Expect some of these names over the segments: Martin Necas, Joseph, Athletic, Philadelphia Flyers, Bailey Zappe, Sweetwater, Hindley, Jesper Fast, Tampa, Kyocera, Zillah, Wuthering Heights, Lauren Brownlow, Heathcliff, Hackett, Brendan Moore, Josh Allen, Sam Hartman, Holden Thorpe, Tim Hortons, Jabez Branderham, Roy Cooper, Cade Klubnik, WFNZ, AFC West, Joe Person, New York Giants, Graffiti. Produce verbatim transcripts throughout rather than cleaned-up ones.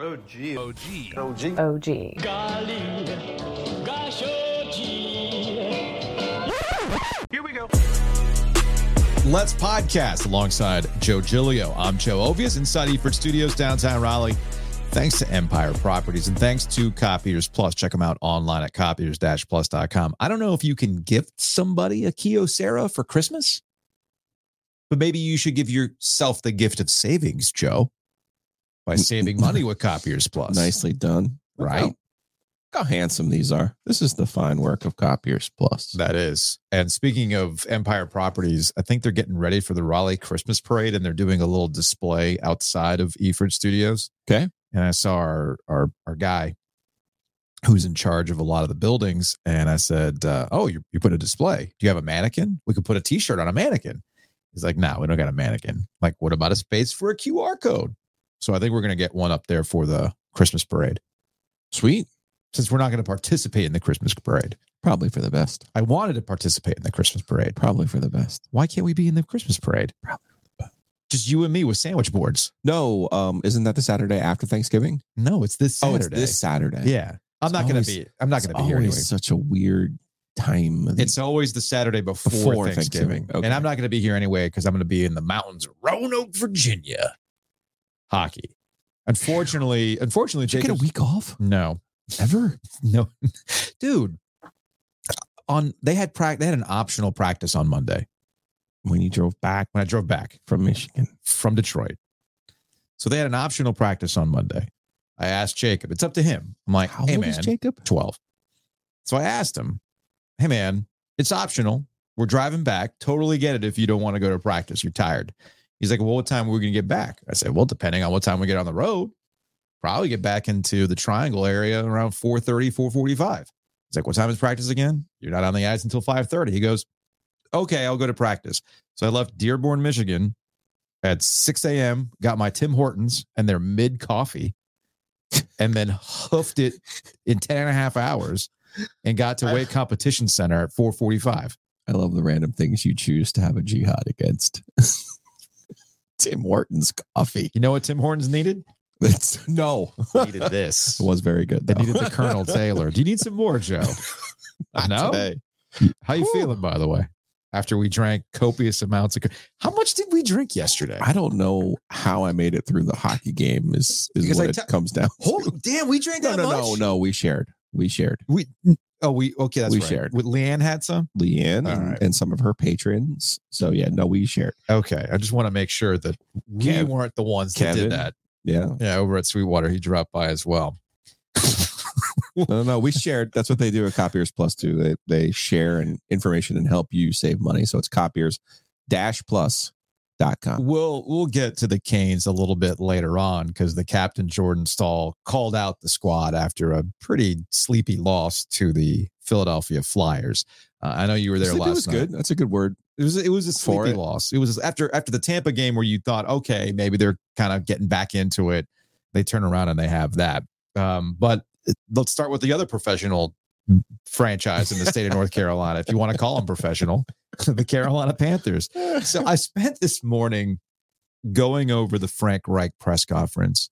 O G. O G. O G. O G. Golly. Gosh, O G. Here we go. Let's podcast alongside Joe Giglio. I'm Joe Ovias inside Eford Studios, downtown Raleigh. Thanks to Empire Properties and thanks to Copiers Plus. Check them out online at copiers plus dot com. I don't know if you can gift somebody a Kyocera for Christmas, but maybe you should give yourself the gift of savings, Joe, by saving money with Copiers Plus. Nicely done. Right? Wow. Look how handsome these are. This is the fine work of Copiers Plus. That is. And speaking of Empire Properties, I think they're getting ready for the Raleigh Christmas Parade, and they're doing a little display outside of Eford Studios. Okay. And I saw our, our, our guy who's in charge of a lot of the buildings, and I said, uh, oh, you, you put a display. Do you have a mannequin? We could put a T-shirt on a mannequin. He's like, no, nah, we don't got a mannequin. Like, what about a space for a Q R code? So I think we're going to get one up there for the Christmas parade. Sweet. Since we're not going to participate in the Christmas parade. Probably for the best. I wanted to participate in the Christmas parade. Probably for the best. Why can't we be in the Christmas parade? Probably for the best. Just you and me with sandwich boards. No, um, isn't that the Saturday after Thanksgiving? No, it's this Saturday. Oh, it's this Saturday. Yeah. I'm it's not going to be I'm not going to be here anyway. It's such a weird time. It's always the Saturday before, before Thanksgiving. Thanksgiving. Okay. And I'm not going to be here anyway because I'm going to be in the mountains of Roanoke, Virginia. Hockey. Unfortunately, unfortunately, Jacob, did you get a week off? No. Ever? No. Dude. On they had practice, they had an optional practice on Monday. When you drove back. When I drove back from Michigan. From Detroit. So they had an optional practice on Monday. I asked Jacob. It's up to him. I'm like, how hey old man, is Jacob? twelve. So I asked him, hey man, it's optional. We're driving back. Totally get it if you don't want to go to practice. You're tired. He's like, well, what time are we going to get back? I said, well, depending on what time we get on the road, probably get back into the triangle area around four thirty, four forty-five. He's like, what time is practice again? You're not on the ice until five thirty. He goes, okay, I'll go to practice. So I left Dearborn, Michigan at six a.m., got my Tim Hortons and their mid-coffee, and then hoofed it in ten and a half hours and got to Wake Competition Center at four forty-five. I love the random things you choose to have a jihad against. Tim Hortons coffee. You know what Tim Hortons needed? It's, no. Needed this. It was very good, though. They needed the Colonel Taylor. Do you need some more, Joe? No? Today. How you Ooh. feeling, by the way? After we drank copious amounts of... Co- how much did we drink yesterday? I don't know how I made it through the hockey game is, is what t- it comes down Hold to. Damn, we drank no, that no, much? No, no, no. We shared. We shared. We... Oh, we okay. That's we right. shared. With Leanne had some. Leanne and, right. and some of her patrons. So yeah, no, we shared. Okay, I just want to make sure that we Kevin, weren't the ones that Kevin, did that. Yeah, yeah. Over at Sweetwater, he dropped by as well. no, no, we shared. That's what they do at Copiers Plus too. They they share and information and help you save money. So it's copiers dash plus dot com. We'll we'll get to the Canes a little bit later on because the captain Jordan Staal called out the squad after a pretty sleepy loss to the Philadelphia Flyers. Uh, I know you were there Sleepy last was night. Good. That's a good word. It was it was a sleepy loss. It was after after the Tampa game where you thought, okay, maybe they're kind of getting back into it. They turn around and they have that. Um, but let's start with the other professional franchise in the state of North Carolina, if you want to call them professional, the Carolina Panthers. So I spent this morning going over the Frank Reich press conference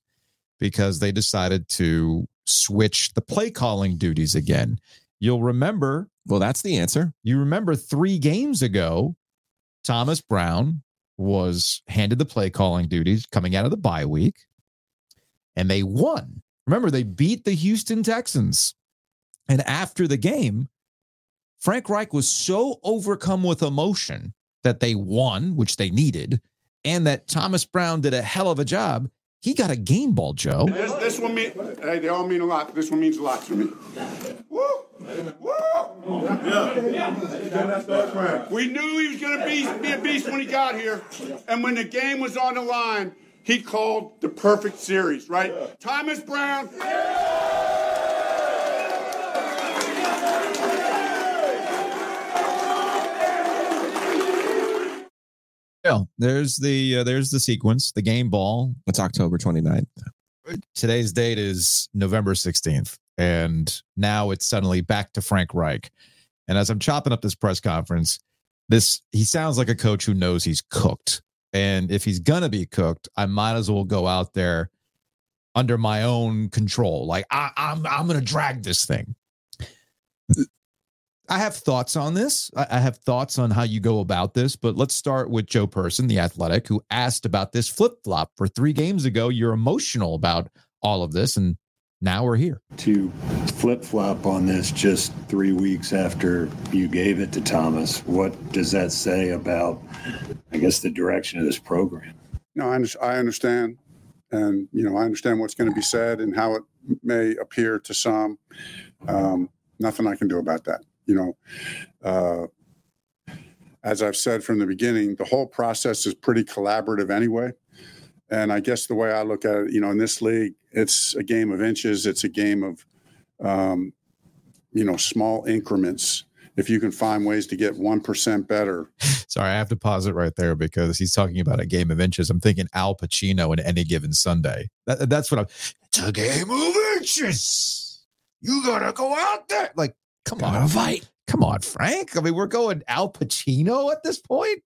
because they decided to switch the play calling duties again. You'll remember. Well, that's the answer. You remember three games ago, Thomas Brown was handed the play calling duties coming out of the bye week and they won. Remember, they beat the Houston Texans. And after the game, Frank Reich was so overcome with emotion that they won, which they needed, and that Thomas Brown did a hell of a job. He got a game ball, Joe. This, this one mean, hey, they all mean a lot. This one means a lot to me. Woo! Woo! Yeah. We knew he was going to be, be a beast when he got here. And when the game was on the line, he called the perfect series, right? Yeah. Thomas Brown. Yeah. There's the uh, there's the sequence, the game ball. It's October twenty-ninth. Today's date is November sixteenth, and now it's suddenly back to Frank Reich. And as I'm chopping up this press conference, this he sounds like a coach who knows he's cooked. And if he's going to be cooked, I might as well go out there under my own control. Like I, I'm, I'm going to drag this thing. I have thoughts on this. I have thoughts on how you go about this, but let's start with Joe Person, the Athletic, who asked about this flip-flop for three games ago. You're emotional about all of this, and now we're here. To flip-flop on this just three weeks after you gave it to Thomas, what does that say about, I guess, the direction of this program? No, I understand. And, you know, I understand what's going to be said and how it may appear to some. Um, nothing I can do about that. You know, uh, as I've said from the beginning, the whole process is pretty collaborative anyway. And I guess the way I look at it, you know, in this league, it's a game of inches. It's a game of, um, you know, small increments. If you can find ways to get one percent better. Sorry, I have to pause it right there because he's talking about a game of inches. I'm thinking Al Pacino in Any Given Sunday. That, that's what I'm, it's a game of inches. You got to go out there. Like, Come on, a fight. Come on, Frank. I mean, we're going Al Pacino at this point.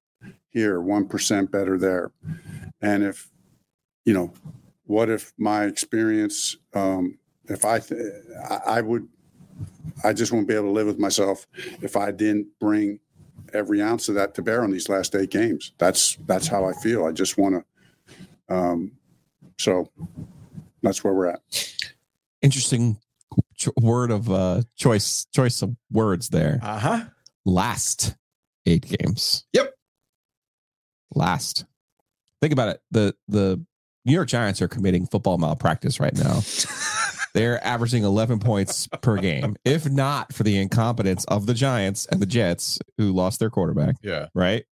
Here, one percent better there. And if, you know, what if my experience, um, if I, th- I would, I just wouldn't be able to live with myself if I didn't bring every ounce of that to bear on these last eight games. That's, that's how I feel. I just want to, um, so that's where we're at. Interesting. Word of uh, choice, choice of words there. Uh huh. Last eight games. Yep. Last. Think about it. The the New York Giants are committing football malpractice right now. They're averaging eleven points per game. If not for the incompetence of the Giants and the Jets, who lost their quarterback. Yeah. Right.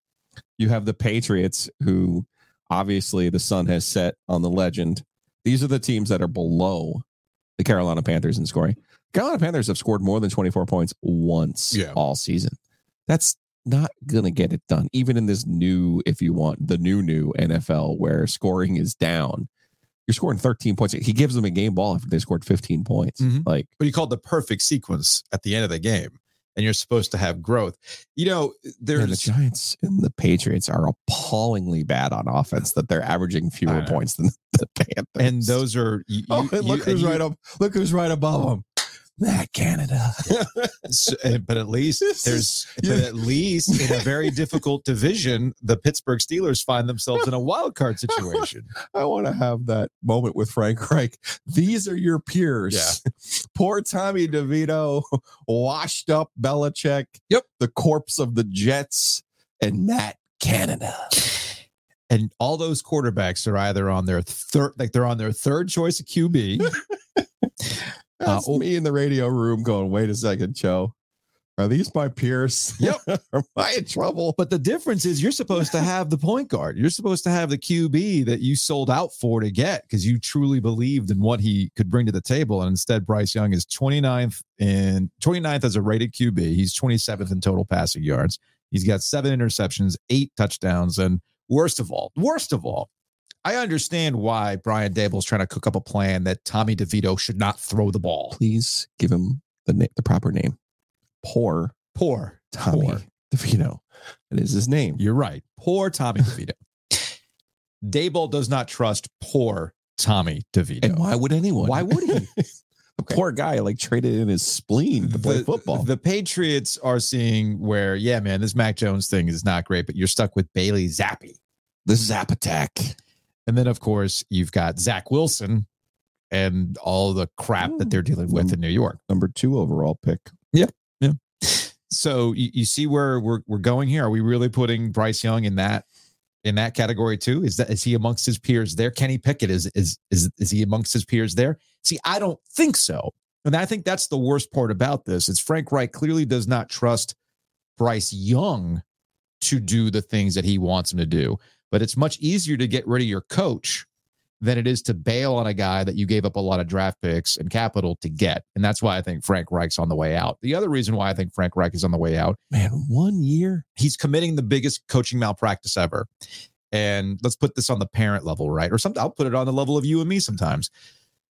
You have the Patriots, who obviously the sun has set on the legend. These are the teams that are below the Carolina Panthers in scoring. Carolina Panthers have scored more than twenty-four points once yeah. all season. That's not going to get it done. Even in this new, if you want, the new, new N F L where scoring is down, you're scoring thirteen points. He gives them a game ball after they scored fifteen points. Mm-hmm. Like, but you called the perfect sequence at the end of the game, and you're supposed to have growth. You know, there's and the Giants and the Patriots are appallingly bad on offense that they're averaging fewer points than the Panthers. And those are you, oh, and look you, who's and right you, up. Look who's right above them. Matt Canada. so, but at least there's yeah. but at least in a very difficult division, the Pittsburgh Steelers find themselves in a wild card situation. I want to have that moment with Frank Reich. These are your peers. Yeah. Poor Tommy DeVito, washed up Belichick. Yep. The corpse of the Jets and Matt Canada. And all those quarterbacks are either on their third, like they're on their third choice of Q B. That's uh, me in the radio room going, wait a second, Joe. Are these my peers? Yep. Am I in trouble? But the difference is you're supposed to have the point guard. You're supposed to have the Q B that you sold out for to get because you truly believed in what he could bring to the table. And instead, Bryce Young is twenty-ninth in twenty-ninth as a rated Q B. He's twenty-seventh in total passing yards. He's got seven interceptions, eight touchdowns. And worst of all, worst of all, I understand why Brian Dable's trying to cook up a plan that Tommy DeVito should not throw the ball. Please give him the na- the proper name. Poor, poor Tommy poor. DeVito. That is his name. You're right. Poor Tommy DeVito. Dable does not trust poor Tommy DeVito. And why would anyone? Why would he? Okay. Poor guy, like traded in his spleen to play the, football. The Patriots are seeing where, yeah, man, this Mac Jones thing is not great, but you're stuck with Bailey Zappe. The Zap Attack. And then, of course, you've got Zach Wilson and all the crap that they're dealing with in New York. Number two overall pick. Yeah. Yeah. So you, you see where we're we're going here. Are we really putting Bryce Young in that in that category too? Is that is he amongst his peers there? Kenny Pickett is is is is he amongst his peers there? See, I don't think so. And I think that's the worst part about this. It's Frank Reich clearly does not trust Bryce Young to do the things that he wants him to do. But it's much easier to get rid of your coach than it is to bail on a guy that you gave up a lot of draft picks and capital to get. And that's why I think Frank Reich's on the way out. The other reason why I think Frank Reich is on the way out, man, one year, he's committing the biggest coaching malpractice ever. And let's put this on the parent level, right? Or something. I'll put it on the level of you and me sometimes.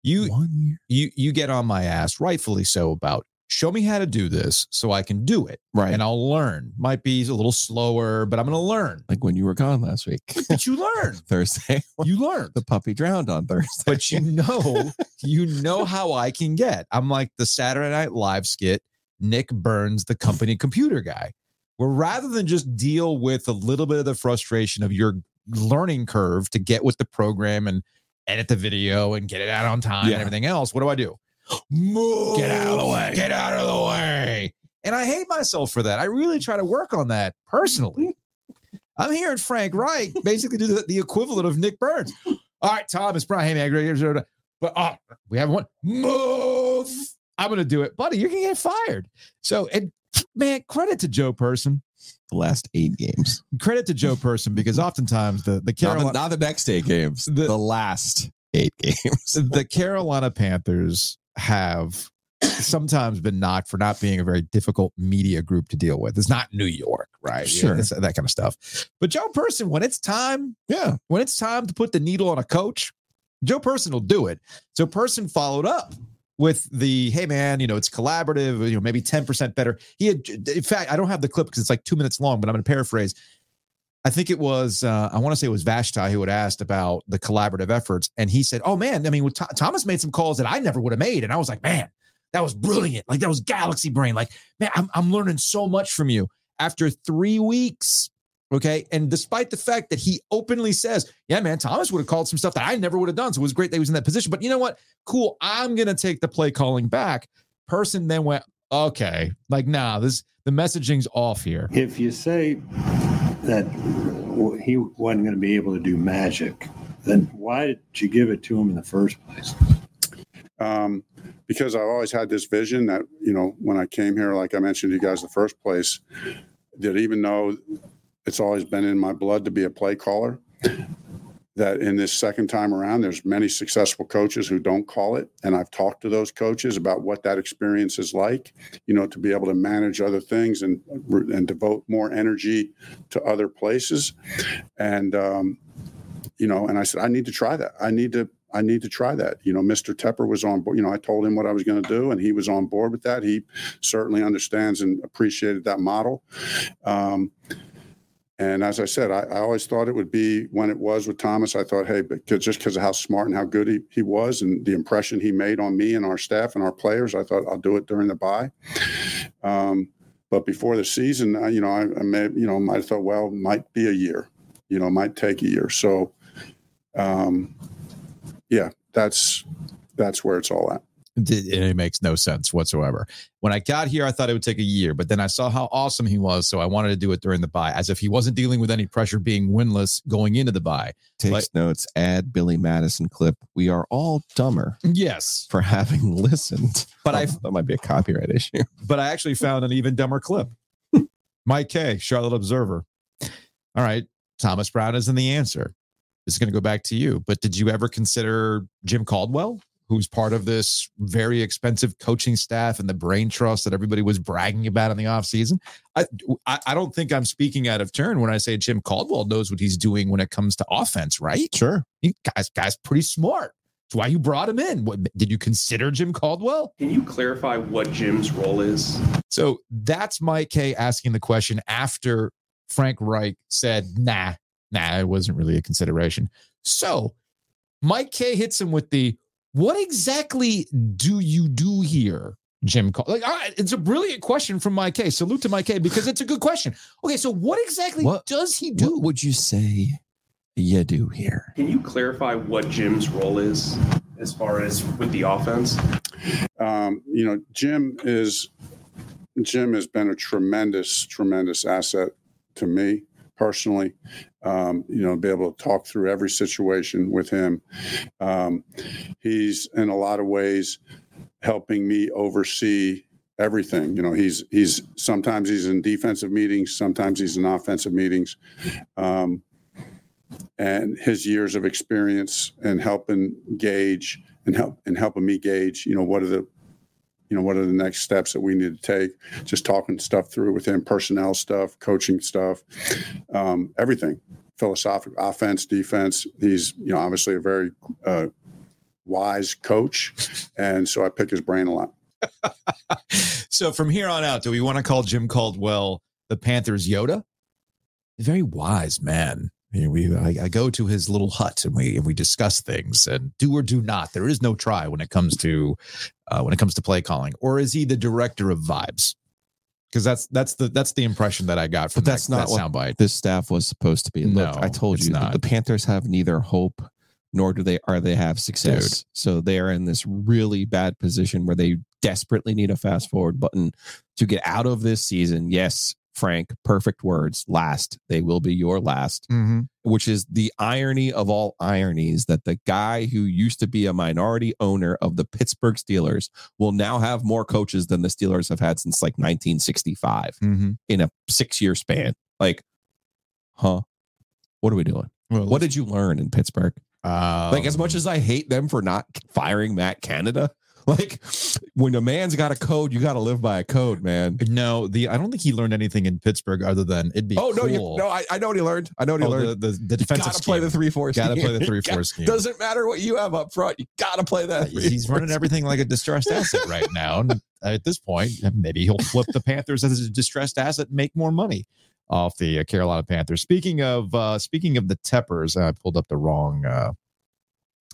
You, one year. you, you get on my ass, rightfully so, about show me how to do this so I can do it. Right. And I'll learn. Might be a little slower, but I'm going to learn. Like when you were gone last week. But you learned. Thursday. You learned. The puppy drowned on Thursday. But you know, you know how I can get. I'm like the Saturday Night Live skit, Nick Burns, the company computer guy, where rather than just deal with a little bit of the frustration of your learning curve to get with the program and edit the video and get it out on time yeah. and everything else, what do I do? Move. Get out of the way. Get out of the way. And I hate myself for that. I really try to work on that personally. I'm hearing Frank Reich basically do the, the equivalent of Nick Burns. All right, Thomas Brown. Hey, man. But oh, we have one. Move. I'm going to do it. Buddy, you're going to get fired. So, and man, credit to Joe Person. The last eight games. Credit to Joe Person, because oftentimes the, the Carolina... Not the, not the next eight games. The, the last eight games. The Carolina Panthers have sometimes been knocked for not being a very difficult media group to deal with. It's not New York, right? Sure. Yeah, that kind of stuff. But Joe Person, when it's time, yeah, when it's time to put the needle on a coach, Joe Person will do it. So Person followed up with the, hey man, you know, it's collaborative, you know, maybe ten percent better. He had, in fact, I don't have the clip because it's like two minutes long, but I'm going to paraphrase. I think it was, uh, I want to say it was Vashti who had asked about the collaborative efforts. And he said, oh man, I mean, Th- Thomas made some calls that I never would have made. And I was like, man, that was brilliant. Like that was galaxy brain. Like, man, I'm, I'm learning so much from you after three weeks. Okay. And despite the fact that he openly says, yeah, man, Thomas would have called some stuff that I never would have done. So it was great that he was in that position. But you know what? Cool. I'm going to take the play calling back. Person then went, okay, like, nah, this, the messaging's off here. If you say that he wasn't going to be able to do magic, then why did you give it to him in the first place? Um, because I've always had this vision that, you know, when I came here, like I mentioned to you guys in the first place, that even though it's always been in my blood to be a play caller, that in this second time around, there's many successful coaches who don't call it. And I've talked to those coaches about what that experience is like, you know, to be able to manage other things and and devote more energy to other places. And, um, you know, and I said, I need to try that. I need to, I need to try that. You know, Mister Tepper was on board. You know, I told him what I was going to do and he was on board with that. He certainly understands and appreciated that model. Um, And as I said, I, I always thought it would be when it was with Thomas, I thought, hey, but just because of how smart and how good he, he was and the impression he made on me and our staff and our players, I thought I'll do it during the bye. Um, but before the season, I, you know, I, I may, you know, I thought, well, might be a year, you know, might take a year. So, um, yeah, that's that's where it's all at. And it makes no sense whatsoever. When I got here, I thought it would take a year, but then I saw how awesome he was, so I wanted to do it during the bye, as if he wasn't dealing with any pressure being winless going into the bye. Takes but, notes, add Billy Madison clip. We are all dumber. Yes. For having listened. But I that might be a copyright issue. But I actually found an even dumber clip. Mike K, Charlotte Observer. All right. Thomas Brown isn't the answer. It's going to go back to you. But did you ever consider Jim Caldwell, who's part of this very expensive coaching staff and the brain trust that everybody was bragging about in the offseason? I, I I don't think I'm speaking out of turn when I say Jim Caldwell knows what he's doing when it comes to offense, right? Sure. He, guys, guy's pretty smart. That's why you brought him in. What, did you consider Jim Caldwell? Can you clarify what Jim's role is? So that's Mike K asking the question after Frank Reich said, nah, nah, it wasn't really a consideration. So Mike K hits him with the, what exactly do you do here, Jim? Like, all right, it's a brilliant question from Mike K. Salute to Mike K, because it's a good question. Okay, so what exactly what, does he do? What would you say you do here? Can you clarify what Jim's role is as far as with the offense? Um, you know, Jim is Jim has been a tremendous, tremendous asset to me personally. Um, you know, be able to talk through every situation with him. Um, he's in a lot of ways helping me oversee everything. You know, he's he's sometimes he's in defensive meetings, sometimes he's in offensive meetings, um, and his years of experience and helping gauge and help and helping me gauge, you know, what are the you know, what are the next steps that we need to take? Just talking stuff through with him, personnel stuff, coaching stuff, um, everything, philosophic, offense, defense. He's, you know, obviously a very uh, wise coach. And so I pick his brain a lot. So from here on out, do we want to call Jim Caldwell the Panthers Yoda? Very wise man. We, I, I go to his little hut and we and we discuss things and do or do not. There is no try when it comes to uh, when it comes to play calling. Or is he the director of vibes? Because that's that's the that's the impression that I got from but that's that, not that what soundbite. This staff was supposed to be. Look, no, I told you the Panthers have neither hope nor do they are they have success. Dude. So they are in this really bad position where they desperately need a fast forward button to get out of this season. Yes. Frank, perfect words. Last, they will be your last, mm-hmm. which is the irony of all ironies that the guy who used to be a minority owner of the Pittsburgh Steelers will now have more coaches than the Steelers have had since like nineteen sixty-five mm-hmm. in a six year span. Like, huh? What are we doing? Well, what did you learn in Pittsburgh? Um, like, as much as I hate them for not firing Matt Canada, like, when a man's got a code, you got to live by a code, man. No, the I don't think he learned anything in Pittsburgh other than it'd be. Oh cool. no, you, no, I, I know what he learned. I know what he oh, learned. The, the, the defensive gotta scheme. Play the three four. Got to play the three four scheme. Doesn't matter what you have up front. You got to play that. He's running scheme. Everything like a distressed asset right now. And at this point, maybe he'll flip the Panthers as a distressed asset and make more money off the uh, Carolina Panthers. Speaking of uh, speaking of the Teppers, I pulled up the wrong. Uh,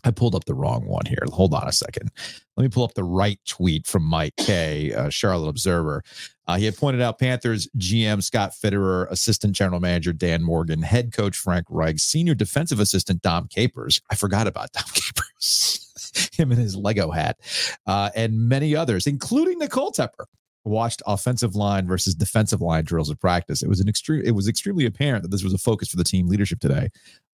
I pulled up the wrong one here. Hold on a second. Let me pull up the right tweet from Mike K, uh, Charlotte Observer. Uh, he had pointed out Panthers G M Scott Fitterer, assistant general manager Dan Morgan, head coach Frank Reich, senior defensive assistant Dom Capers. I forgot about Dom Capers, him and his Lego hat, uh, and many others, including Nicole Tepper. Watched offensive line versus defensive line drills of practice. It was an extreme. It was extremely apparent that this was a focus for the team leadership today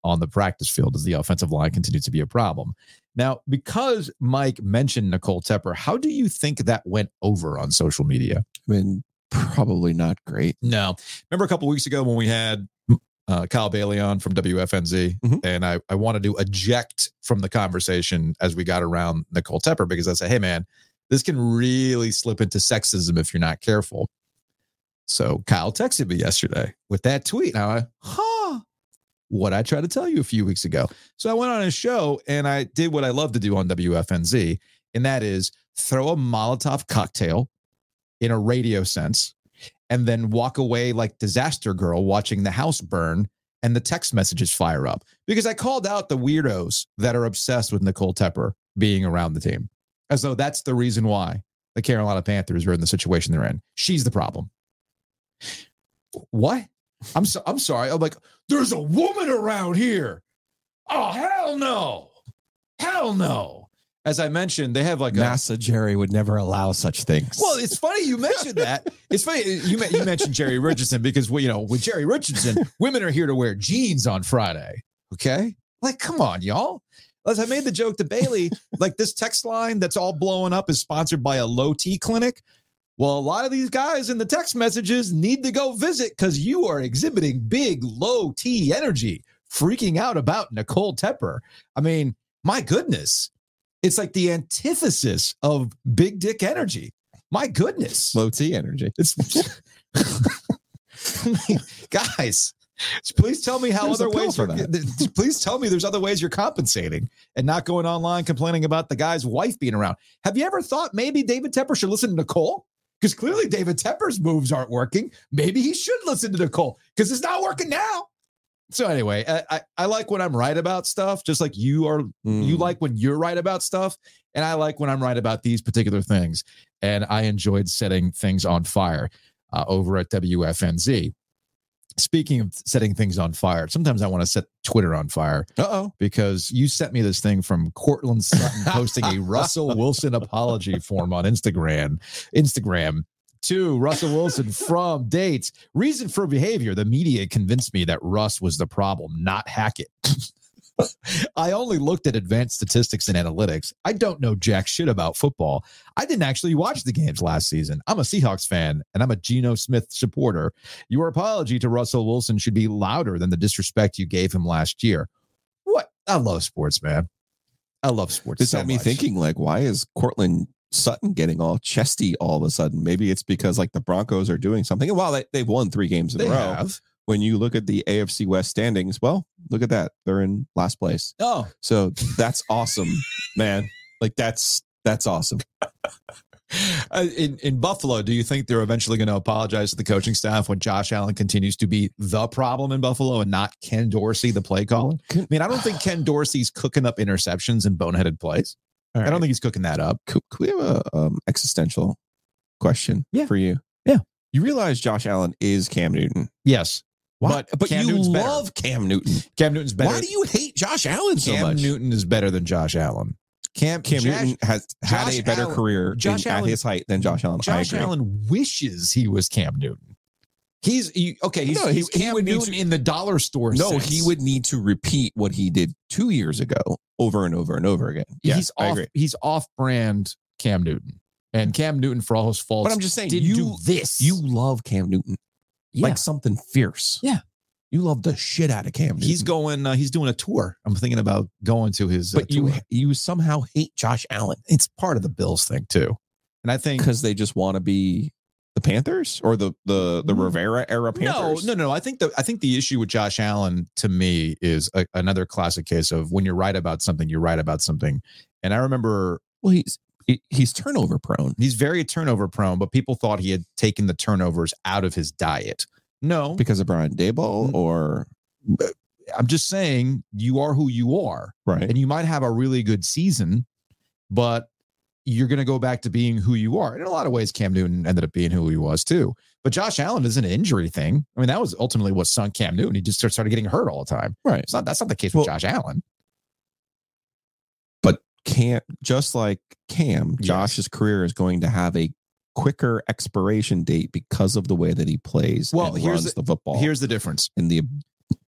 on the practice field as the offensive line continued to be a problem. Now, because Mike mentioned Nicole Tepper, how do you think that went over on social media? I mean, probably not great. No. Remember a couple of weeks ago when we had uh, Kyle Bailey on from W F N Z, mm-hmm. and I, I wanted to eject from the conversation as we got around Nicole Tepper because I said, hey, man, this can really slip into sexism if you're not careful. So Kyle texted me yesterday with that tweet. And I went, huh, what I tried to tell you a few weeks ago. So I went on a show and I did what I love to do on W F N Z. And that is throw a Molotov cocktail in a radio sense and then walk away like Disaster Girl watching the house burn and the text messages fire up. Because I called out the weirdos that are obsessed with Nicole Tepper being around the team. As though that's the reason why the Carolina Panthers are in the situation they're in. She's the problem. What? I'm so, I'm sorry. I'm like, there's a woman around here. Oh, hell no. Hell no. As I mentioned, they have like a... NASA Jerry would never allow such things. Well, it's funny you mentioned that. It's funny you, you mentioned Jerry Richardson because, well, you know, with Jerry Richardson, women are here to wear jeans on Friday. Okay? Like, come on, y'all. As I made the joke to Bailey, like this text line that's all blowing up is sponsored by a low T clinic. Well, a lot of these guys in the text messages need to go visit because you are exhibiting big low T energy, freaking out about Nicole Tepper. I mean, my goodness. It's like the antithesis of big dick energy. My goodness. Low T energy. It's guys. Please tell me how there's other ways. For that. Please tell me there's other ways you're compensating and not going online complaining about the guy's wife being around. Have you ever thought maybe David Tepper should listen to Nicole? Because clearly David Tepper's moves aren't working. Maybe he should listen to Nicole because it's not working now. So anyway, I, I, I like when I'm right about stuff, just like you are. Mm. You like when you're right about stuff. And I like when I'm right about these particular things. And I enjoyed setting things on fire uh, over at W F N Z. Speaking of setting things on fire, sometimes I want to set Twitter on fire. Uh-oh. Because you sent me this thing from Cortland Sutton posting a Russell Wilson apology form on Instagram. Instagram to Russell Wilson from dates. Reason for behavior. The media convinced me that Russ was the problem, not Hackett. I only looked at advanced statistics and analytics. I don't know jack shit about football. I didn't actually watch the games last season. I'm a Seahawks fan, and I'm a Geno Smith supporter. Your apology to Russell Wilson should be louder than the disrespect you gave him last year. What? I love sports, man. I love sports. This so had me much. Thinking, like, why is Cortland Sutton getting all chesty all of a sudden? Maybe it's because, like, the Broncos are doing something. And while they, they've won three games in they a row. Have. When you look at the A F C West standings, well, look at that. They're in last place. Oh, so that's awesome, man. Like that's, that's awesome. Uh, in, in Buffalo, do you think they're eventually going to apologize to the coaching staff when Josh Allen continues to be the problem in Buffalo and not Ken Dorsey, the play caller? I mean, I don't think Ken Dorsey's cooking up interceptions and boneheaded plays. All right. I don't think he's cooking that up. Could, could we have an um, existential question yeah. for you? Yeah. You realize Josh Allen is Cam Newton. Yes. Why? But, but you Newton's love better. Cam Newton. Cam Newton's better. Why do you hate Josh Allen so Cam much? Cam Newton is better than Josh Allen. Cam, Cam Josh, Newton has had Josh a better Allen, career Josh in, Allen, at his height than Josh Allen. Josh Allen wishes he was Cam Newton. He's he, okay. He's, no, he's he, Cam he Newton to, in the dollar store. No, sense. He would need to repeat what he did two years ago over and over and over again. Yeah, he's I off. Agree. He's off-brand Cam Newton, and Cam Newton, for all his faults, but I'm just saying, did you do this. You love Cam Newton yeah. like something fierce. Yeah. You love the shit out of Cam Newton. He's going. Uh, he's doing a tour. I'm thinking about going to his. But uh, you, tour. you somehow hate Josh Allen. It's part of the Bills thing too, and I think because they just want to be the Panthers or the the the Rivera era Panthers. No, no, no. I think the I think the issue with Josh Allen to me is a, another classic case of when you're right about something, you're right about something. And I remember, well, he's he's turnover prone. He's very turnover prone, but people thought he had taken the turnovers out of his diet. No. Because of Brian Daboll or... I'm just saying you are who you are. Right. And you might have a really good season, but you're going to go back to being who you are. And in a lot of ways, Cam Newton ended up being who he was too. But Josh Allen is an injury thing. I mean, that was ultimately what sunk Cam Newton. He just started getting hurt all the time. Right. It's not, that's not the case well, with Josh Allen. But Cam, just like Cam, yes. Josh's career is going to have a quicker expiration date because of the way that he plays well, and here's runs the, the football. Here's the difference. And the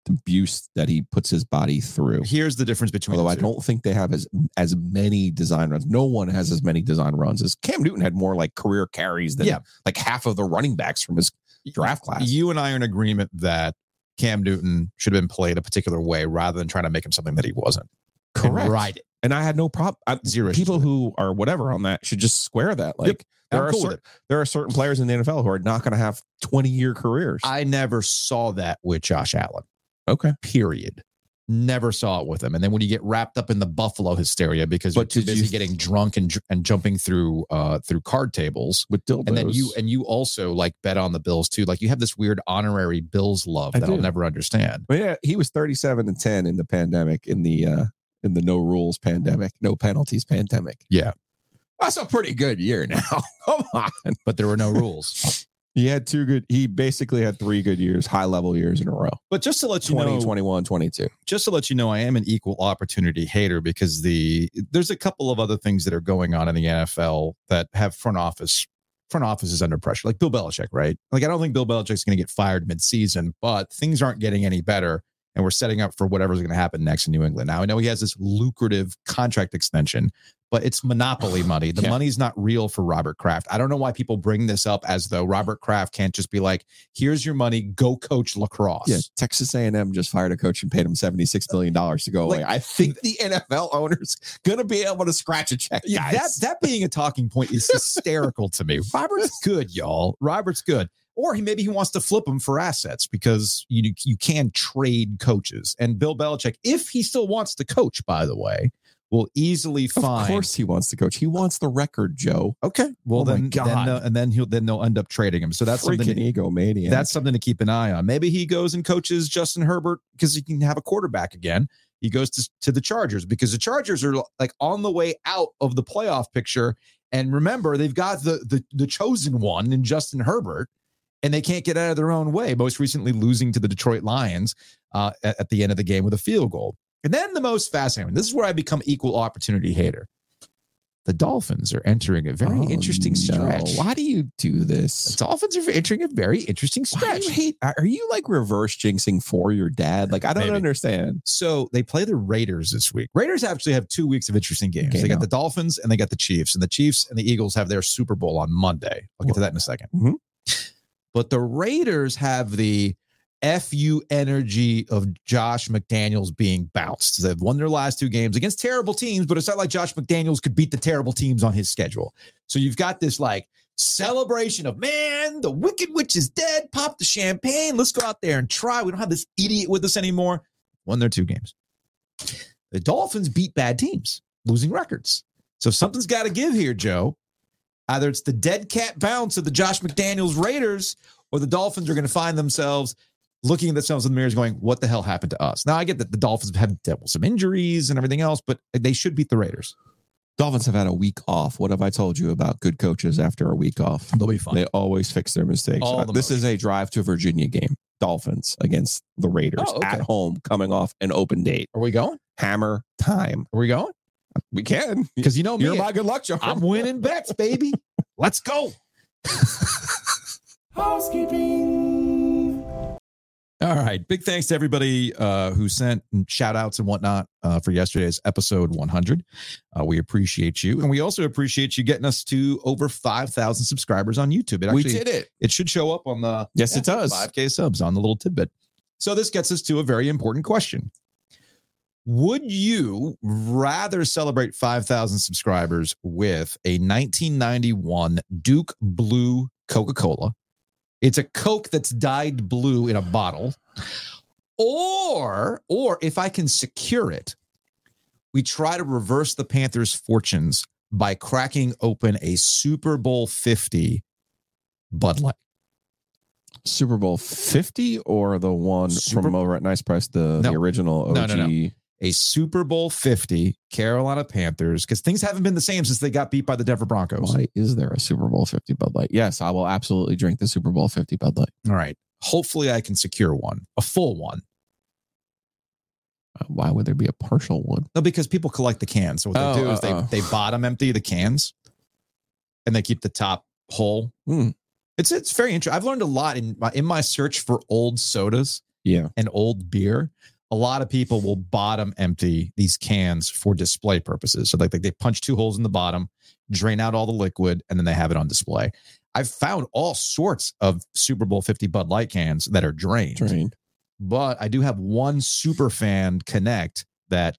abuse that he puts his body through. Here's the difference between Although I two. don't think they have as as many design runs. No one has as many design runs as Cam Newton had more like career carries than yeah. like half of the running backs from his draft class. You and I are in agreement that Cam Newton should have been played a particular way rather than trying to make him something that he wasn't. Correct. And ride it. And I had no problem. Zero. People who are whatever on that should just square that. Like yep. there I'm are cool certain, there are certain players in the N F L who are not going to have twenty year careers. I never saw that with Josh Allen. Okay. Period. Never saw it with him. And then when you get wrapped up in the Buffalo hysteria because but you're too busy you, getting drunk and and jumping through uh through card tables with dildos, and then you and you also like bet on the Bills too. Like you have this weird honorary Bills love I that do. I'll never understand. But yeah, he was thirty-seven and ten in the pandemic in the. uh in the no rules pandemic, no penalties pandemic. Yeah. That's a pretty good year now. Come on. But there were no rules. He had two good, he basically had three good years, high level years in a row. But just to let you twenty, know, twenty-one, twenty-two Just to let you know, I am an equal opportunity hater because the there's a couple of other things that are going on in the N F L that have front office, front offices under pressure, like Bill Belichick, right? Like, I don't think Bill Belichick's going to get fired mid-season, but things aren't getting any better. And we're setting up for whatever's going to happen next in New England. Now, I know he has this lucrative contract extension, but it's monopoly money. The yeah. money's not real for Robert Kraft. I don't know why people bring this up as though Robert Kraft can't just be like, here's your money, go coach lacrosse. Yeah, Texas A and M just fired a coach and paid him seventy-six million dollars to go away. Like, I think the N F L owner's going to be able to scratch a check, guys. Yeah, that, that being a talking point is hysterical to me. Robert's good, y'all. Robert's good. Or he, maybe he wants to flip them for assets because you you can trade coaches. And Bill Belichick, if he still wants to coach, by the way, will easily find. Of course he wants to coach. He wants the record, Joe. Okay. Well, oh then, God. then uh, and then he'll then they'll end up trading him. So that's freaking something to, egomaniac. That's something to keep an eye on. Maybe he goes and coaches Justin Herbert because he can have a quarterback again. He goes to, to the Chargers because the Chargers are like on the way out of the playoff picture. And remember, they've got the the, the chosen one in Justin Herbert. And they can't get out of their own way, most recently losing to the Detroit Lions uh, at, at the end of the game with a field goal. And then the most fascinating, this is where I become equal opportunity hater. The Dolphins are entering a very oh, interesting stretch. No. Why do you do this? The Dolphins are entering a very interesting stretch. You hate, are you like reverse jinxing for your dad? Like, I don't Maybe. understand. So they play the Raiders this week. Raiders actually have two weeks of interesting games. Okay, they got no. the Dolphins and they got the Chiefs. And the Chiefs and the Eagles have their Super Bowl on Monday. I'll get to that in a second. Mm-hmm. But the Raiders have the F U energy of Josh McDaniels being bounced. They've won their last two games against terrible teams, but it's not like Josh McDaniels could beat the terrible teams on his schedule. So you've got this like celebration of, man, the Wicked Witch is dead. Pop the champagne. Let's go out there and try. We don't have this idiot with us anymore. Won their two games. The Dolphins beat bad teams, losing records. So something's got to give here, Joe. Either it's the dead cat bounce of the Josh McDaniels Raiders, or the Dolphins are going to find themselves looking at themselves in the mirrors going, what the hell happened to us? Now, I get that the Dolphins have dealt with some injuries and everything else, but they should beat the Raiders. Dolphins have had a week off. What have I told you about good coaches after a week off? They'll be fine. They always fix their mistakes. Uh, the this most. is a drive to Virginia game. Dolphins against the Raiders oh, okay. at home, coming off an open date. Are we going? Hammer time. Are we going? We can. Because you know me. You're my good luck charm. I'm winning bets, baby. Let's go. Housekeeping. All right. Big thanks to everybody uh, who sent shout outs and whatnot uh, for yesterday's episode one hundred. Uh, we appreciate you. And we also appreciate you getting us to over five thousand subscribers on YouTube. It actually, we did it. It should show up on the. Yes, yeah, it does. five K subs on the little tidbit. So this gets us to a very important question. Would you rather celebrate five thousand subscribers with a nineteen ninety-one Duke Blue Coca-Cola? It's a Coke that's dyed blue in a bottle. Or, or if I can secure it, we try to reverse the Panthers' fortunes by cracking open a Super Bowl fifty Bud Light. Super Bowl fifty or the one Super- from over at Nice Price, the, no. the original O G? No, no, no. A Super Bowl fifty Carolina Panthers, because things haven't been the same since they got beat by the Denver Broncos. Why is there a Super Bowl fifty Bud Light? Yes, I will absolutely drink the Super Bowl fifty Bud Light. All right. Hopefully I can secure one, a full one. Uh, why would there be a partial one? No, because people collect the cans. So what oh, they do uh, is they, uh. they bottom empty the cans and they keep the top whole. Mm. It's it's very interesting. I've learned a lot in my, in my search for old sodas yeah. and old beer. A lot of people will bottom empty these cans for display purposes. So like, like they punch two holes in the bottom, drain out all the liquid, and then they have it on display. I've found all sorts of Super Bowl fifty Bud Light cans that are drained. Drained. But I do have one super fan connect that,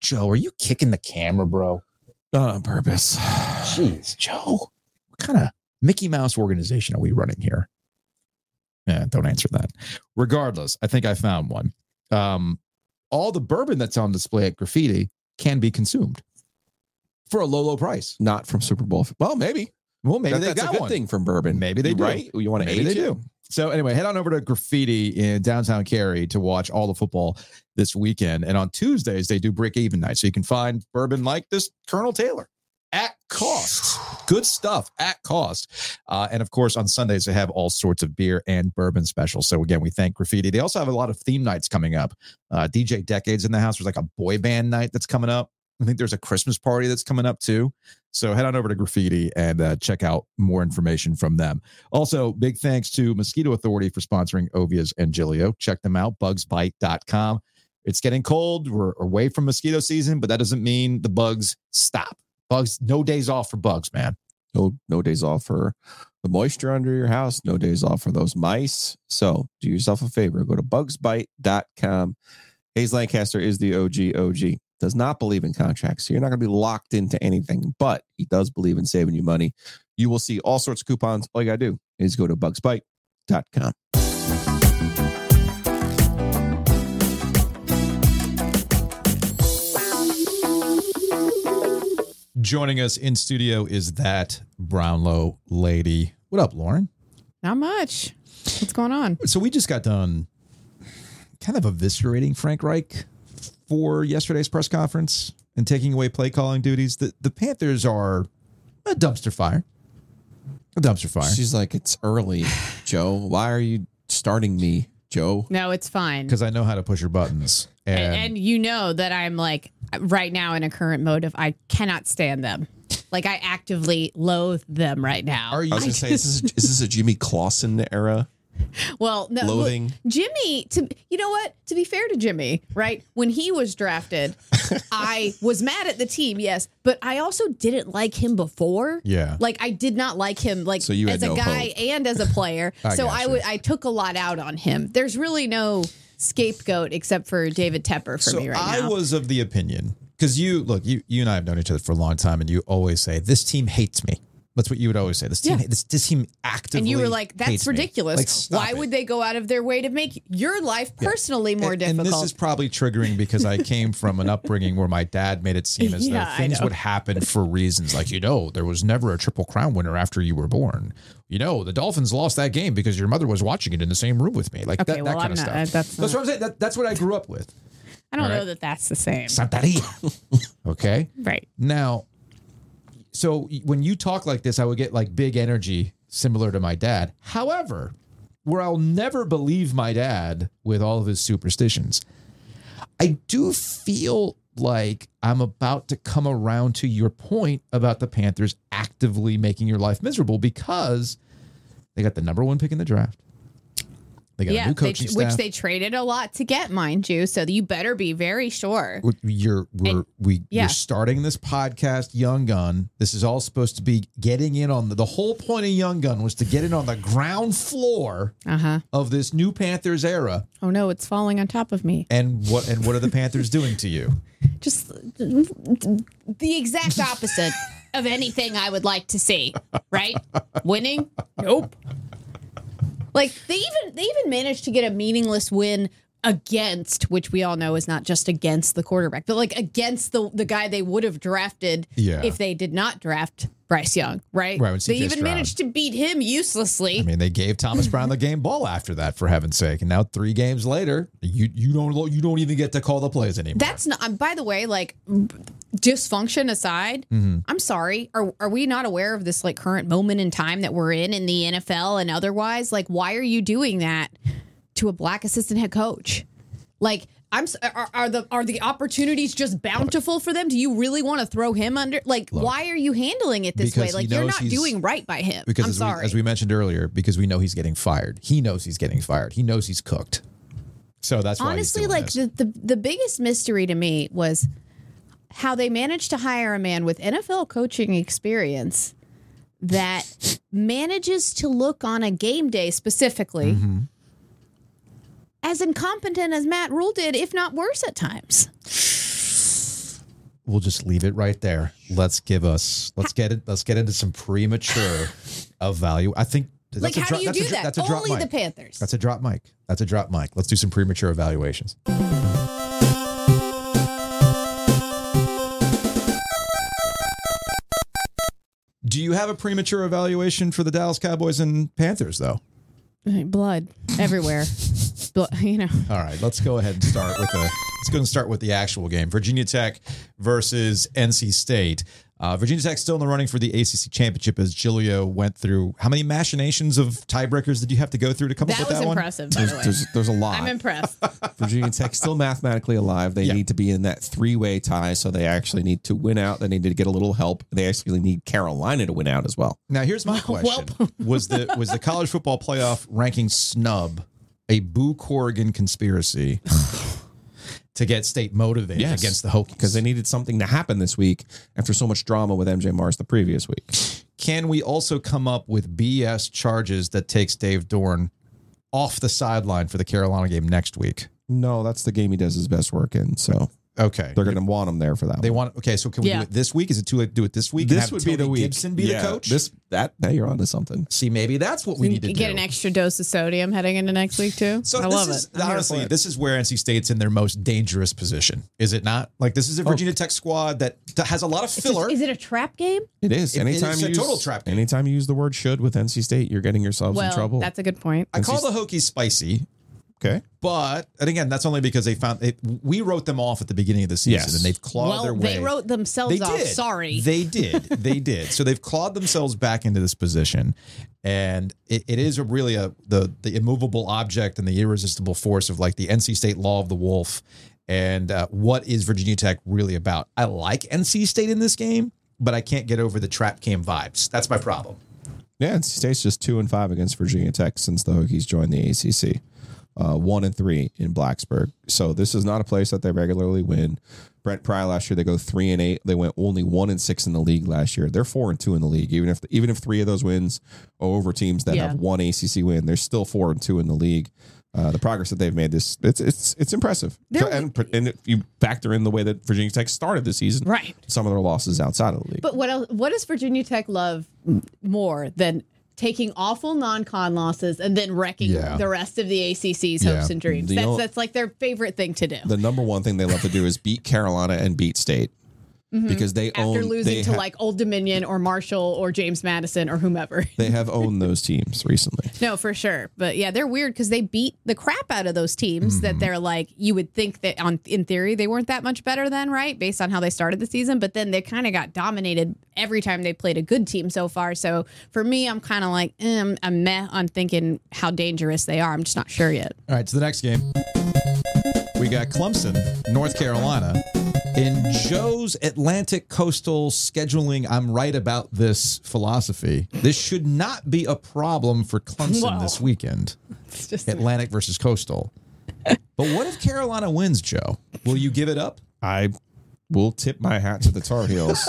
Joe, are you kicking the camera, bro? Not on purpose. Jeez, Joe. What kind of Mickey Mouse organization are we running here? Yeah, don't answer that. Regardless, I think I found one. Um, all the bourbon that's on display at Graffiti can be consumed for a low, low price. Not from Super Bowl. Well, maybe. Well, maybe that, they that's got a good one. Thing from bourbon. Maybe they do. Right? You want to age? They do. So anyway, head on over to Graffiti in downtown Cary to watch all the football this weekend. And on Tuesdays they do break even night, so you can find bourbon like this Colonel Taylor at cost. Good stuff at cost. Uh, and of course, on Sundays, they have all sorts of beer and bourbon specials. So again, we thank Graffiti. They also have a lot of theme nights coming up. Uh, D J Decade's in the house. There's like a boy band night that's coming up. I think there's a Christmas party that's coming up too. So head on over to Graffiti and uh, check out more information from them. Also, big thanks to Mosquito Authority for sponsoring Ovias and Giglio. Check them out, bugs bite dot com. It's getting cold. We're away from mosquito season, but that doesn't mean the bugs stop. Bugs, no days off for bugs, man. No, no days off for the moisture under your house. No days off for those mice. So do yourself a favor. Go to bugs bite dot com. Hayes Lancaster is the O G O G. Does not believe in contracts. So you're not going to be locked into anything, but he does believe in saving you money. You will see all sorts of coupons. All you got to do is go to bugs bite dot com. Joining us in studio is that Brownlow lady. What up, Lauren? Not much. What's going on? So we just got done kind of eviscerating Frank Reich for yesterday's press conference and taking away play calling duties. The the Panthers are a dumpster fire. A dumpster fire. She's like, it's early, Joe. Why are you starting me, Joe? No, it's fine. Because I know how to push your buttons. And, and, and you know that I'm like right now in a current mode of I cannot stand them. Like I actively loathe them right now. Are you, I was going to say, is this, is this a Jimmy Clausen era? Well, no, loathing. Look, Jimmy, to, you know what? To be fair to Jimmy, right? When he was drafted, I was mad at the team. Yes. But I also didn't like him before. Yeah. Like I did not like him like so as a no guy hope. And as a player. I so I would, I took a lot out on him. There's really no scapegoat except for David Tepper for so me right I now. I was of the opinion because you look, you, you and I have known each other for a long time and you always say this team hates me. That's what you would always say. This team, yeah. this, this team actively And you were like, that's ridiculous. Like, why it. would they go out of their way to make your life personally yeah. more and, difficult? And this is probably triggering because I came from an upbringing where my dad made it seem as yeah, though things would happen for reasons. Like, you know, there was never a Triple Crown winner after you were born. You know, the Dolphins lost that game because your mother was watching it in the same room with me. Like okay, that, well, that kind I'm of not, stuff. That's, that's not. what I'm saying. That, that's what I grew up with. I don't All know right? that that's the same. Santaria. Okay. Right. Now. So when you talk like this, I would get like big energy similar to my dad. However, where I'll never believe my dad with all of his superstitions, I do feel like I'm about to come around to your point about the Panthers actively making your life miserable because they got the number one pick in the draft. They got yeah, a new coaching they, staff. Which they traded a lot to get, mind you. So you better be very sure. You're we're, and, we, yeah. you're starting this podcast, Young Gun. This is all supposed to be getting in on the, the whole point of Young Gun was to get in on the ground floor uh-huh. of this new Panthers era. Oh no, it's falling on top of me. And what and what are the Panthers doing to you? Just the exact opposite of anything I would like to see. Right? Winning? Nope. Like they even they even managed to get a meaningless win against, which we all know is not just against the quarterback, but like against the, the guy they would have drafted yeah. if they did not draft Bryce Young, right? right they even Stroud. managed to beat him uselessly. I mean, they gave Thomas Brown the game ball after that, for heaven's sake. And now three games later, you you don't you don't even get to call the plays anymore. That's not. By the way, like dysfunction aside, mm-hmm. I'm sorry. Are are we not aware of this like current moment in time that we're in in the N F L and otherwise? Like, why are you doing that to a black assistant head coach? Like, I'm are, are the are the opportunities just bountiful for them? Do you really want to throw him under? Like, Look, why are you handling it this way? Like, you're not doing right by him. Because I'm as sorry, we, as we mentioned earlier, because we know he's getting fired. He knows he's getting fired. He knows he's cooked. So that's why honestly, he's doing like this. The, the the biggest mystery to me was how they managed to hire a man with N F L coaching experience that manages to look on a game day specifically mm-hmm. as incompetent as Matt Rule did, if not worse at times. We'll just leave it right there. Let's give us, let's get it. Let's get into some premature of value. I think that's like, a how dro- do you do a, that? That's a drop Only mic. the Panthers. That's a drop mic. That's a drop mic. Let's do some premature evaluations. Do you have a premature evaluation for the Dallas Cowboys and Panthers though? Blood everywhere. You know. All right, let's go ahead and start with the. Let's go and start with the actual game: Virginia Tech versus N C State. Uh, Virginia Tech still in the running for the A C C championship, as Giglio went through. How many machinations of tiebreakers did you have to go through to come that up with that one? That was impressive. By there's, the way. There's, there's a lot. I'm impressed. Virginia Tech still mathematically alive. They yeah. need to be in that three-way tie, so they actually need to win out. They need to get a little help. They actually need Carolina to win out as well. Now, here's my question: well, was the was the college football playoff ranking snub a Boo Corrigan conspiracy to get State motivated yes. against the Hokies? Because they needed something to happen this week after so much drama with M J Mars the previous week. Can we also come up with B S charges that takes Dave Dorn off the sideline for the Carolina game next week? No, that's the game he does his best work in, so... Okay, they're going to want him there for that. They one. want. Okay, so can we yeah. do it this week? Is it too late to do it this week? This would Tony be the week. Gibson be yeah. the coach. This that now you're onto something. See, maybe that's what we you need to get do. Get an extra dose of sodium heading into next week too. So I love is, it. I'm honestly, it. This is where N C State's in their most dangerous position. Is it not? Like this is a Virginia oh. Tech squad that has a lot of filler. Is, is it a trap game? It is. It, anytime it is you a use, total trap. Game. Anytime you use the word "should" with N C State, you're getting yourselves well, in trouble. That's a good point. I N C call the Hokies spicy. Okay. But, and again, that's only because they found it. We wrote them off at the beginning of the season yes. and they've clawed well, their way. They wrote themselves they off. Did. Sorry. They did. They did. So they've clawed themselves back into this position. And it, it is a really a the, the immovable object and the irresistible force of like the N C State law of the wolf. And uh, what is Virginia Tech really about? I like N C State in this game, but I can't get over the trap cam vibes. That's my problem. Yeah. N C State's just two and five against Virginia Tech since the Hokies joined the A C C. Uh, one and three in Blacksburg. So this is not a place that they regularly win. Brent Pry last year, they go three and eight. They went only one and six in the league last year. They're four and two in the league. Even if even if three of those wins are over teams that yeah. have one A C C win, they're still four and two in the league. Uh, the progress that they've made, this it's it's it's impressive. So, and, and if you factor in the way that Virginia Tech started this season, right? Some of their losses outside of the league. But what else? What does Virginia Tech love more than taking awful non-con losses and then wrecking yeah. the rest of the A C C's yeah. hopes and dreams? That's, know, that's like their favorite thing to do. The number one thing they love to do is beat Carolina and beat State. Mm-hmm. Because they After own, losing they to ha- like Old Dominion or Marshall or James Madison or whomever. They have owned those teams recently. No, for sure. But yeah, they're weird because they beat the crap out of those teams mm-hmm. that they're like, you would think that on in theory they weren't that much better than, right? Based on how they started the season. But then they kind of got dominated every time they played a good team so far. So for me, I'm kind of like, eh, I'm meh on thinking how dangerous they are. I'm just not sure yet. All right, so the next game. We got Clemson, North Carolina. In Joe's Atlantic Coastal scheduling, I'm right about this philosophy. This should not be a problem for Clemson Whoa. this weekend. It's just Atlantic versus Coastal. But what if Carolina wins, Joe? Will you give it up? I will tip my hat to the Tar Heels.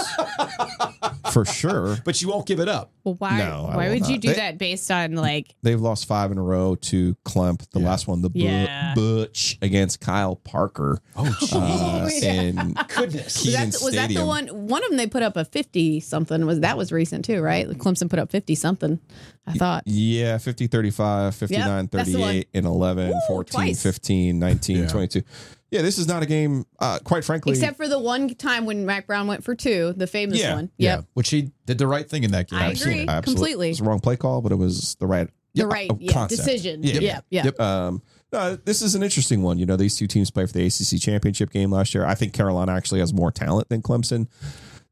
For sure. But you won't give it up. Well, why no, Why would not. you do they, that based on like... They've lost five in a row to Klemp. The yeah. last one, the yeah. Butch against Kyle Parker. Oh, geez. Uh, yeah. And goodness. Was, that, was that the one? One of them, they put up a fifty-something. Was That was recent too, right? Clemson put up fifty-something, I thought. Yeah, fifty thirty-five, fifty-nine thirty-eight, yep, and eleven, Woo, fourteen, twice. fifteen, nineteen, yeah. twenty-two. Yeah, this is not a game, uh, quite frankly. Except for the one time when Mac Brown went for two, the famous yeah, one. Yep. Yeah, which he did the right thing in that game. I I've agree seen it. Completely. It was the wrong play call, but it was the right the yeah, right yeah, decision. Yeah, yeah. yeah. Yep. Um, no, this is an interesting one. You know, these two teams played for the A C C championship game last year. I think Carolina actually has more talent than Clemson.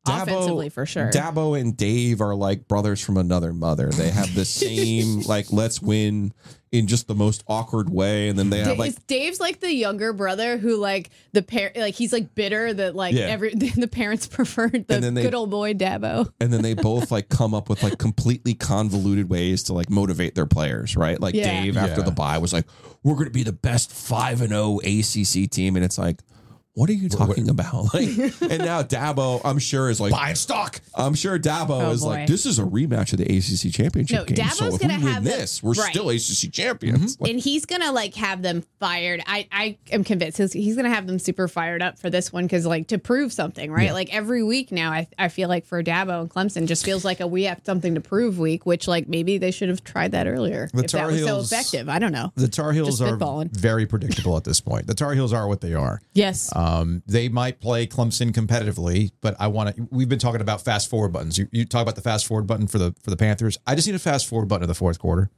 Dabo, offensively, for sure. Dabo and Dave are like brothers from another mother. They have the same, like, let's win in just the most awkward way. And then they have, like... Is Dave's, like, the younger brother who, like, the par- like he's, like, bitter that, like, yeah. every the parents preferred the they, good old boy Dabo. And then they both, like, come up with, like, completely convoluted ways to, like, motivate their players, right? Like, yeah. Dave, yeah. after the bye, was like, we're going to be the best five and oh A C C team. And it's like... What are you talking about? Like, and now Dabo, I'm sure, is like... Buy stock! I'm sure Dabo oh is boy. like, this is a rematch of the A C C championship no, game. Dabo's so if gonna we have win them, this, we're right. still A C C champions. Mm-hmm. Like, and he's going to, like, have them fired. I, I am convinced he's, he's going to have them super fired up for this one because, like, to prove something, right? Yeah. Like, every week now, I, I feel like for Dabo and Clemson, just feels like a we have something to prove week, which, like, maybe they should have tried that earlier. The if Tar that Heels, was so effective. I don't know. The Tar Heels are very predictable at this point. The Tar Heels are what they are. Yes. Um, Um, they might play Clemson competitively, but I want to. We've been talking about fast forward buttons. You, you talk about the fast forward button for the for the Panthers. I just need a fast forward button in the fourth quarter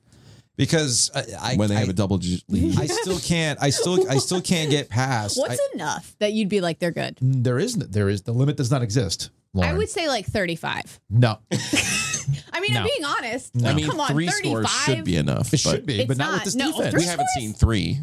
because I, I when they I, have a double lead, I still can't. I still I still can't get past. What's I, enough that you'd be like they're good? There is there is the limit does not exist. Lauren. I would say like thirty-five. No. I mean, no. I'm being honest. No. Like, I mean, come on, three scores should be enough. It should be, but not, not with this no, defense. We haven't scores? seen three.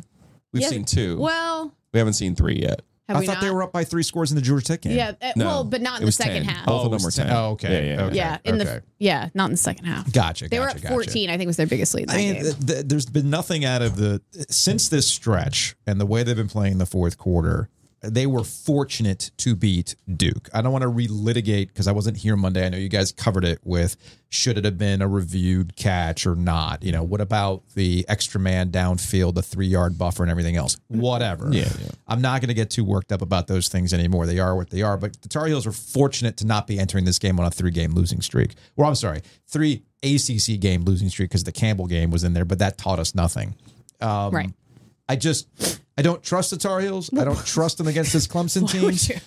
We've yes. seen two. Well, we haven't seen three yet. Have I thought not? they were up by three scores in the Georgia Tech game. Yeah, uh, no, well, but not in the second ten. half. Both of them were ten. Oh, okay. Yeah, yeah, okay. yeah in okay. the yeah, not in the second half. Gotcha. They gotcha, were at fourteen. Gotcha. I think was their biggest lead. I mean, th- th- there's been nothing out of the since this stretch and the way they've been playing the fourth quarter. They were fortunate to beat Duke. I don't want to relitigate because I wasn't here Monday. I know you guys covered it with should it have been a reviewed catch or not? You know, what about the extra man downfield, the three-yard buffer and everything else? Whatever. Yeah, yeah. I'm not going to get too worked up about those things anymore. They are what they are. But the Tar Heels were fortunate to not be entering this game on a three-game losing streak. Well, I'm sorry, three A C C game losing streak because the Campbell game was in there, but that taught us nothing. Um, right. I just... I don't trust the Tar Heels. I don't trust them against this Clemson team.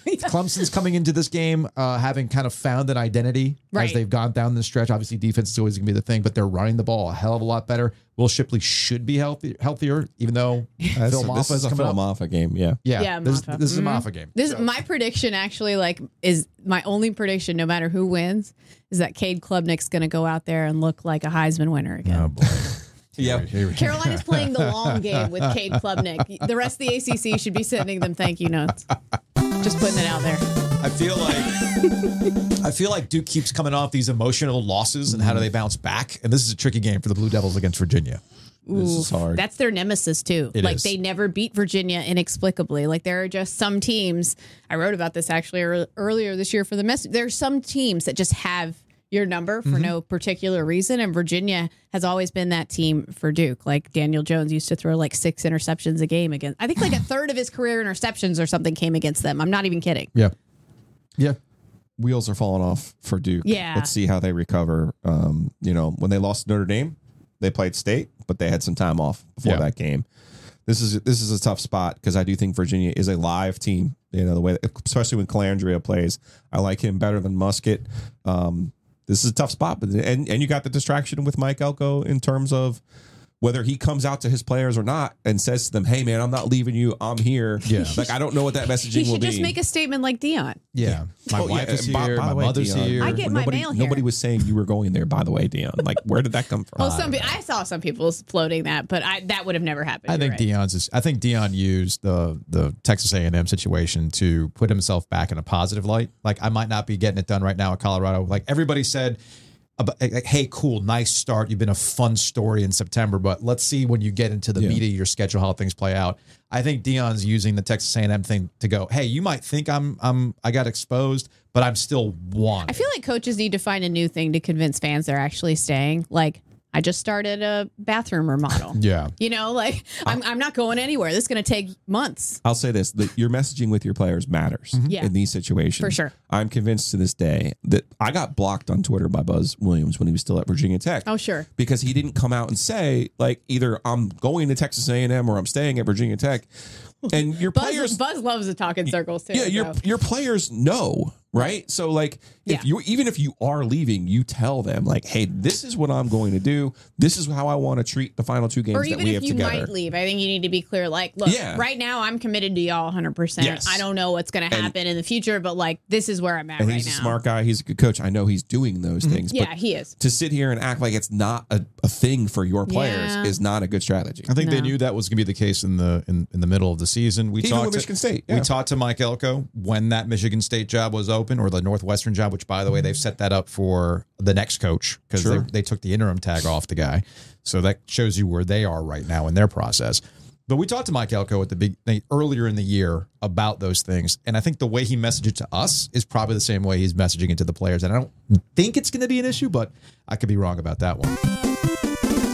Yeah. Clemson's coming into this game uh, having kind of found an identity right. as they've gone down the stretch. Obviously, defense is always going to be the thing, but they're running the ball a hell of a lot better. Will Shipley should be healthy, healthier, even though uh, Phil Moffa is a Phil Moffa game. Yeah, yeah, yeah this, this is a Moffa game. This so. My prediction actually like is my only prediction, no matter who wins, is that Cade Klubnik's going to go out there and look like a Heisman winner again. Oh, boy. Yeah, Carolina's playing the long game with Cade Klubnik. The rest of the A C C should be sending them thank you notes. Just putting it out there. I feel like I feel like Duke keeps coming off these emotional losses, and how do they bounce back? And this is a tricky game for the Blue Devils against Virginia. Ooh, this is hard. That's their nemesis too. It like is. They never beat Virginia inexplicably. Like there are just some teams. I wrote about this actually earlier this year for the message. There are some teams that just have your number for mm-hmm. no particular reason. And Virginia has always been that team for Duke. Like Daniel Jones used to throw like six interceptions a game against. I think like a third of his career interceptions or something came against them. I'm not even kidding. Yeah. Yeah. Wheels are falling off for Duke. Yeah. Let's see how they recover. Um, you know, when they lost Notre Dame, they played State, but they had some time off before yeah. that game. This is this is a tough spot because I do think Virginia is a live team. You know, the way, especially when Calandria plays, I like him better than Musket. Um, This is a tough spot, but and, and you got the distraction with Mike Elko in terms of whether he comes out to his players or not and says to them, "Hey, man, I'm not leaving you. I'm here." Yeah. Like I don't know what that messaging will be. He should just make a statement like Dion. Yeah, my oh, wife yeah. is here. By, by my way, mother's Dion. Here. I get my nobody, mail here. Nobody was saying you were going there. By the way, Dion, like where did that come from? Well, some I, I saw some people floating that, but I, that would have never happened. I think right. Dion's. Is, I think Dion used the the Texas A and M situation to put himself back in a positive light. Like I might not be getting it done right now at Colorado. Like everybody said. About, like, hey, cool, nice start. You've been a fun story in September, but let's see when you get into the yeah. meat of your schedule how things play out. I think Dion's using the Texas A and M thing to go, hey, you might think I'm I'm I got exposed, but I'm still wanted. I feel like coaches need to find a new thing to convince fans they're actually staying. Like, I just started a bathroom remodel. Yeah, you know, like I'm I'm not going anywhere. This is going to take months. I'll say this: the, your messaging with your players matters mm-hmm. yeah. in these situations for sure. I'm convinced to this day that I got blocked on Twitter by Buzz Williams when he was still at Virginia Tech. Oh sure, because he didn't come out and say like either I'm going to Texas A and M or I'm staying at Virginia Tech. And your Buzz, players, Buzz loves to talk in circles too. Yeah, so. your your players know, right? So like, if yeah. you even if you are leaving, you tell them like, hey, this is what I'm going to do. This is how I want to treat the final two games. Or even that we if have you together. Might leave, I think you need to be clear. Like, look, yeah. right now I'm committed to y'all one hundred percent. Yes. I don't know what's going to happen and, in the future, but like, this is where I'm at. And right he's now. He's a smart guy. He's a good coach. I know he's doing those mm-hmm. things. Yeah, but he is. To sit here and act like it's not a, a thing for your players yeah. is not a good strategy. I think no. they knew that was going to be the case in the in, in the middle of the season. We talked to Michigan State. Yeah. We talked to Mike Elko when that Michigan State job was open, or the Northwestern job, which by the way they've set that up for the next coach because sure. they, they took the interim tag off the guy, so that shows you where they are right now in their process. But we talked to Mike Elko at the big earlier in the year about those things, and I think the way he messaged it to us is probably the same way he's messaging it to the players. And I don't think it's going to be an issue, but I could be wrong about that one.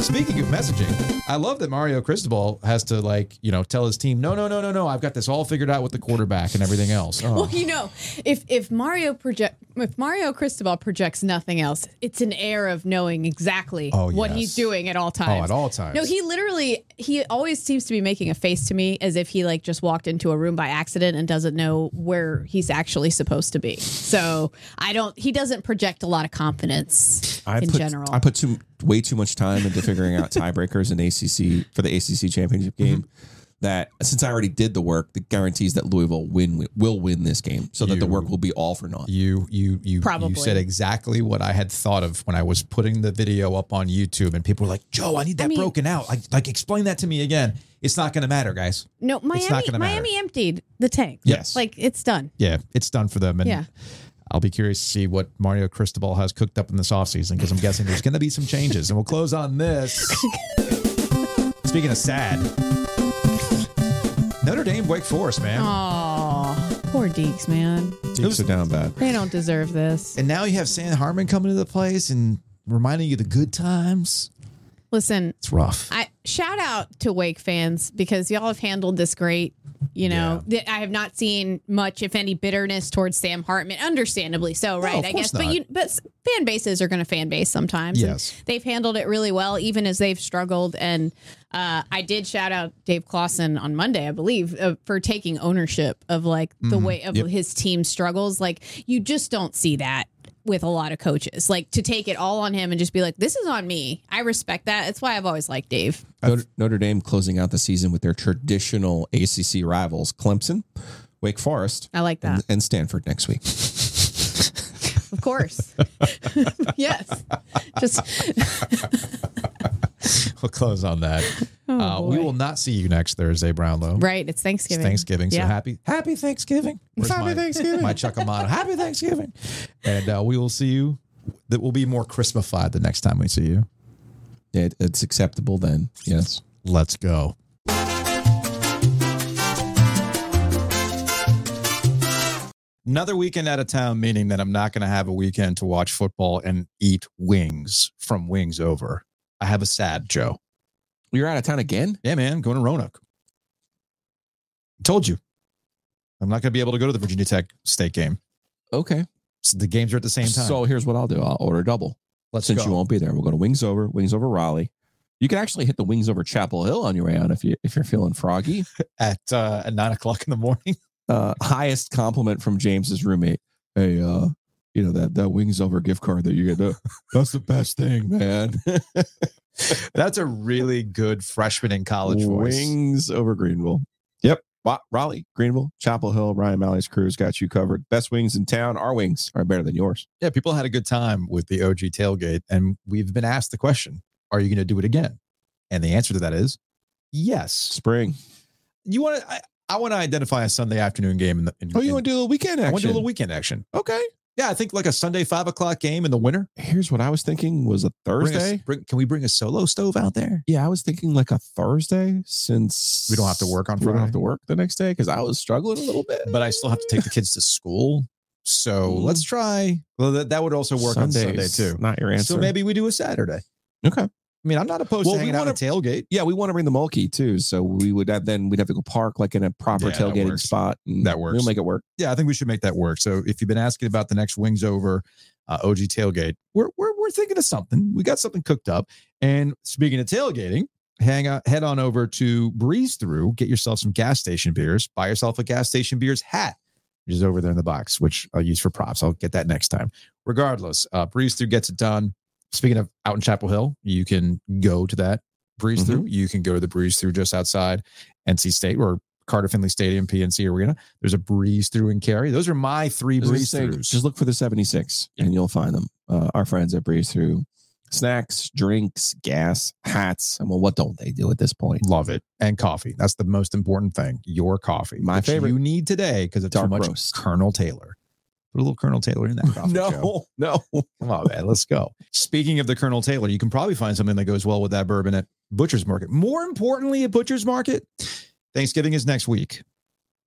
Speaking of messaging, I love that Mario Cristobal has to, like, you know, tell his team, no, no, no, no, no, I've got this all figured out with the quarterback and everything else. Oh. Well, you know, if if Mario project if Mario Cristobal projects nothing else, it's an air of knowing exactly oh, yes. what he's doing at all times. Oh, at all times. No, he literally, he always seems to be making a face to me as if he, like, just walked into a room by accident and doesn't know where he's actually supposed to be. So I don't, he doesn't project a lot of confidence I in put, general. I put too, way too much time into figuring out tiebreakers in A C C for the A C C championship game. Mm-hmm. That since I already did the work, that guarantees that Louisville win will win this game, so you, that the work will be all for naught. You you you Probably. You said exactly what I had thought of when I was putting the video up on YouTube, and people were like, "Joe, I need that I mean, broken out. Like, like explain that to me again." It's not going to matter, guys. No, Miami. It's not gonna matter. Miami emptied the tank. Yes, like it's done. Yeah, it's done for them. And yeah. I'll be curious to see what Mario Cristobal has cooked up in this offseason, because I'm guessing there's going to be some changes. And we'll close on this. Speaking of sad, Notre Dame, Wake Forest, man. Aw, poor Deeks, man. Deeks are down bad. They don't deserve this. And now you have Sam Harmon coming to the place and reminding you the good times. Listen, it's rough. I shout out to Wake fans, because y'all have handled this great. You know, yeah. I have not seen much, if any, bitterness towards Sam Hartman. Understandably so, right? No, I guess, not. but you, but fan bases are going to fan base sometimes. Yes, and they've handled it really well, even as they've struggled. And uh, I did shout out Dave Clawson on Monday, I believe, uh, for taking ownership of like the mm-hmm. way of yep. his team struggles. Like you just don't see that with a lot of coaches, like to take it all on him and just be like, this is on me. I respect that. That's why I've always liked Dave. Notre, Notre Dame closing out the season with their traditional A C C rivals, Clemson, Wake Forest. I like that. And, and Stanford next week. Of course. Yes. Just we'll close on that. Oh, uh, we will not see you next Thursday, Brownlow. Right. It's Thanksgiving. It's Thanksgiving. Yeah. So happy, happy Thanksgiving. Where's happy my, Thanksgiving. My Chuckamata. Happy Thanksgiving. And uh, we will see you. That will be more Christmified the next time we see you. It, it's acceptable then. Yes. Let's go. Another weekend out of town, meaning that I'm not going to have a weekend to watch football and eat wings from Wings Over. I have a sad, Joe. You're out of town again? Yeah, man. Going to Roanoke. I told you. I'm not going to be able to go to the Virginia Tech State game. Okay. So the games are at the same time. So here's what I'll do. I'll order double. Let's Since go. You won't be there, we'll go to Wings Over, Wings Over Raleigh. You can actually hit the Wings Over Chapel Hill on your way out if, you, if you're feeling froggy. at, uh, at nine o'clock in the morning. Uh, highest compliment from James's roommate. Hey, uh, you know, that, that Wings Over gift card that you get. Uh, that's the best thing, man. That's a really good freshman in college voice. Wings Over Greenville. Yep. Raleigh, Greenville, Chapel Hill, Ryan Malley's crew's got you covered. Best wings in town. Our wings are better than yours. Yeah. People had a good time with the O G tailgate, and we've been asked the question, are you going to do it again? And the answer to that is yes. Spring. You want to, I, I want to identify a Sunday afternoon game. In the, in, oh, you in, want to do a little weekend action? I want to do a little weekend action. Okay. Yeah, I think like a Sunday five o'clock game in the winter. Here's what I was thinking was a Thursday. Bring a, bring, can we bring a solo stove out there? Yeah, I was thinking like a Thursday since we don't have to work on Friday. We don't have to work the next day because I was struggling a little bit. But I still have to take the kids to school. So mm. let's try. Well, that, that would also work Sundays, on Sunday too. Not your answer. So maybe we do a Saturday. Okay. I mean, I'm not opposed well, to hanging out at a tailgate. Yeah, we want to bring the Mulkey too. So we would have, then we'd have to go park like in a proper yeah, tailgating spot. And that works. We'll make it work. Yeah, I think we should make that work. So if you've been asking about the next Wings Over uh, O G tailgate, we're, we're we're thinking of something. We got something cooked up. And speaking of tailgating, hang out, head on over to Breeze Through, get yourself some gas station beers, buy yourself a gas station beers hat, which is over there in the box, which I'll use for props. I'll get that next time. Regardless, uh, Breeze Through gets it done. Speaking of out in Chapel Hill, you can go to that Breeze Through. Mm-hmm. You can go to the Breeze Through just outside N C State or Carter Finley Stadium, P N C Arena. There's a Breeze Through in Cary. Those are my three Those Breeze Throughs. Just look for the seventy-six and you'll find them. Uh, our friends at Breeze Through. Snacks, drinks, gas, hats. I mean, what don't they do at this point? Love it. And coffee. That's the most important thing. Your coffee. My favorite. You need today because it's too much roast. Colonel Taylor. Put a little Colonel Taylor in that coffee. No, show. no. Come on, man. Let's go. Speaking of the Colonel Taylor, you can probably find something that goes well with that bourbon at Butcher's Market. More importantly, at Butcher's Market, Thanksgiving is next week.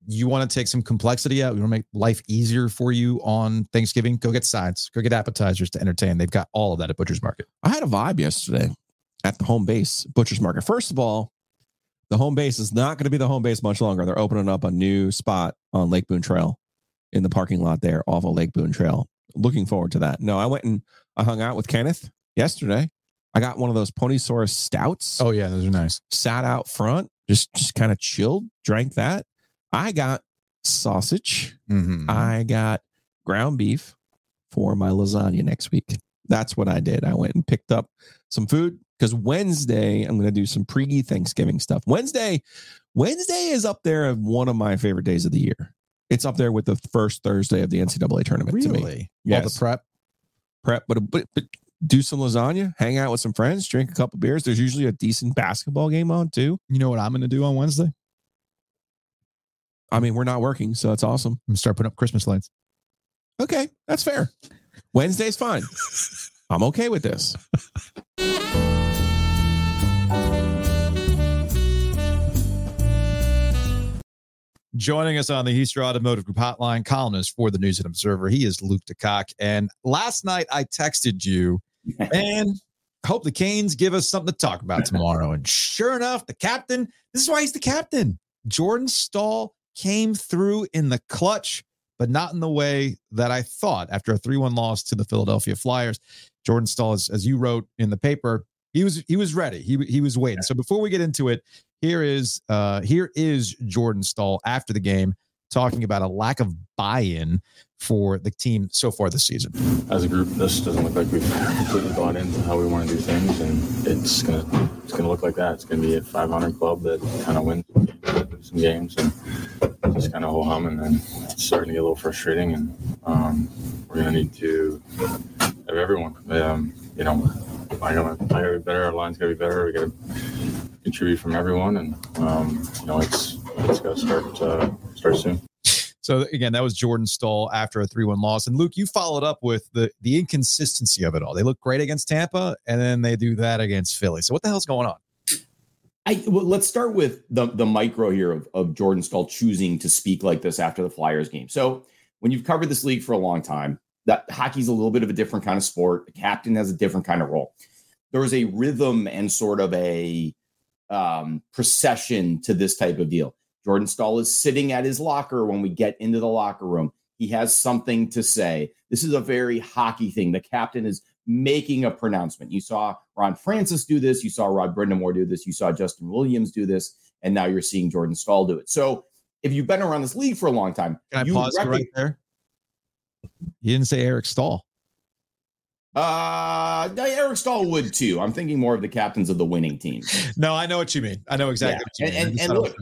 You want to take some complexity out. You want to make life easier for you on Thanksgiving. Go get sides. Go get appetizers to entertain. They've got all of that at Butcher's Market. I had a vibe yesterday at the home base, Butcher's Market. First of all, the home base is not going to be the home base much longer. They're opening up a new spot on Lake Boone Trail. In the parking lot there off of Lake Boone Trail. Looking forward to that. No, I went and I hung out with Kenneth yesterday. I got one of those Pony Saurus stouts. Oh, yeah, those are nice. Sat out front, just, just kind of chilled, drank that. I got sausage. Mm-hmm. I got ground beef for my lasagna next week. That's what I did. I went and picked up some food because Wednesday, I'm going to do some pre-Thanksgiving stuff. Wednesday, Wednesday is up there of one of my favorite days of the year. It's up there with the first Thursday of the N C double A tournament. Really? To me. Yes. All the prep. Prep, but, but, but do some lasagna, hang out with some friends, drink a couple beers. There's usually a decent basketball game on, too. You know what I'm going to do on Wednesday? I mean, we're not working, so that's awesome. I'm going to start putting up Christmas lights. Okay, that's fair. Wednesday's fine. I'm okay with this. Joining us on the Easter Automotive Group Hotline, columnist for the News and Observer. He is Luke DeCock. And last night I texted you, man, hope the Canes give us something to talk about tomorrow. And sure enough, the captain, this is why he's the captain. Jordan Staal came through in the clutch, but not in the way that I thought after a three one loss to the Philadelphia Flyers. Jordan Staal, as, as you wrote in the paper, he was he was ready. He he was waiting. So before we get into it, here is uh, here is Jordan Staal after the game talking about a lack of buy-in for the team so far this season. As a group, this doesn't look like we've completely bought into how we want to do things, and it's gonna it's gonna look like that. It's gonna be a five hundred club that kind of wins some games and just kind of ho hum, and then it's starting to get a little frustrating. And um, we're gonna need to have everyone, um, you know. I gotta play gotta be better. Our line's gotta be better. We gotta contribute from everyone, and um, you know it's it's gotta start uh, start soon. So again, that was Jordan Staal after a three one loss. And Luke, you followed up with the the inconsistency of it all. They look great against Tampa, and then they do that against Philly. So what the hell's going on? I well, let's start with the the micro here of of Jordan Staal choosing to speak like this after the Flyers game. So. when you've covered this league for a long time, that hockey's a little bit of a different kind of sport. The captain has a different kind of role. There is a rhythm and sort of a um, procession to this type of deal. Jordan Staal is sitting at his locker when we get into the locker room. He has something to say. This is a very hockey thing. The captain is making a pronouncement. You saw Ron Francis do this. You saw Rod Brindamore do this. You saw Justin Williams do this. And now you're seeing Jordan Staal do it. So if you've been around this league for a long time. Can I pause reckon- right there? You didn't say Eric Staal. Uh, Eric Staal would too. I'm thinking more of the captains of the winning team. No, I know what you mean. I know exactly yeah. what you and, mean. And, and look,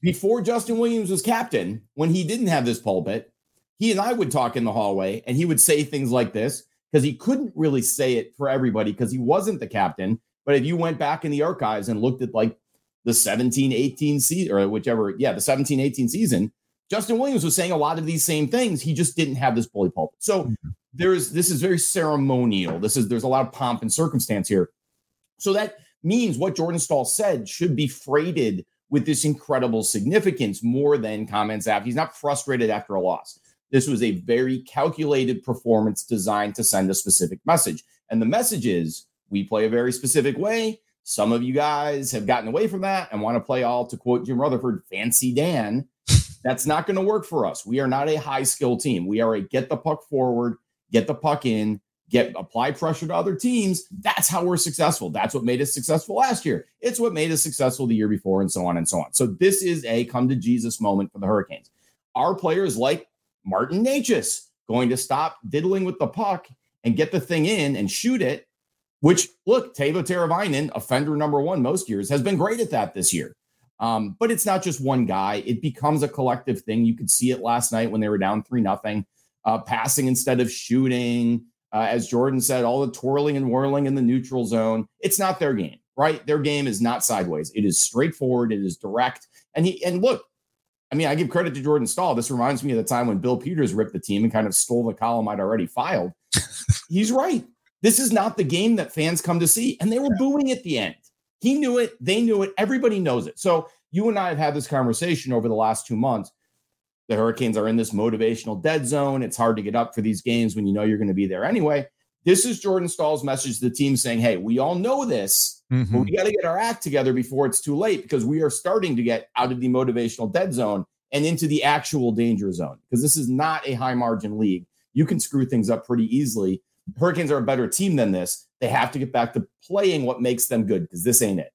before Justin Williams was captain, when he didn't have this pulpit, he and I would talk in the hallway and he would say things like this because he couldn't really say it for everybody because he wasn't the captain. But if you went back in the archives and looked at like the seventeen eighteen season or whichever, yeah, the seventeen eighteen season, Justin Williams was saying a lot of these same things. He just didn't have this bully pulpit. So there is, this is very ceremonial. This is, there's a lot of pomp and circumstance here. So that means what Jordan Staal said should be freighted with this incredible significance more than comments after. He's not frustrated after a loss. This was a very calculated performance designed to send a specific message. And the message is we play a very specific way. Some of you guys have gotten away from that and want to play all, to quote Jim Rutherford, fancy Dan. That's not going to work for us. We are not a high skill team. We are a get the puck forward, get the puck in, get apply pressure to other teams. That's how we're successful. That's what made us successful last year. It's what made us successful the year before and so on and so on. So this is a come to Jesus moment for the Hurricanes. Our players like Martin Necas going to stop diddling with the puck and get the thing in and shoot it, which look, Teuvo Teravainen, offender number one most years, has been great at that this year. Um, but it's not just one guy. It becomes a collective thing. You could see it last night when they were down three nothing, uh, passing instead of shooting. Uh, as Jordan said, all the twirling and whirling in the neutral zone. It's not their game, right? Their game is not sideways. It is straightforward. It is direct. And he and look, I mean, I give credit to Jordan Staal. This reminds me of the time when Bill Peters ripped the team and kind of stole the column I'd already filed. He's right. This is not the game that fans come to see. And they were booing at the end. He knew it. They knew it. Everybody knows it. So you and I have had this conversation over the last two months. The Hurricanes are in this motivational dead zone. It's hard to get up for these games when you know you're going to be there anyway. This is Jordan Staal's message to the team saying, hey, we all know this, mm-hmm. but we got to get our act together before it's too late because we are starting to get out of the motivational dead zone and into the actual danger zone because this is not a high margin league. You can screw things up pretty easily. Hurricanes are a better team than this. They have to get back to playing what makes them good because this ain't it.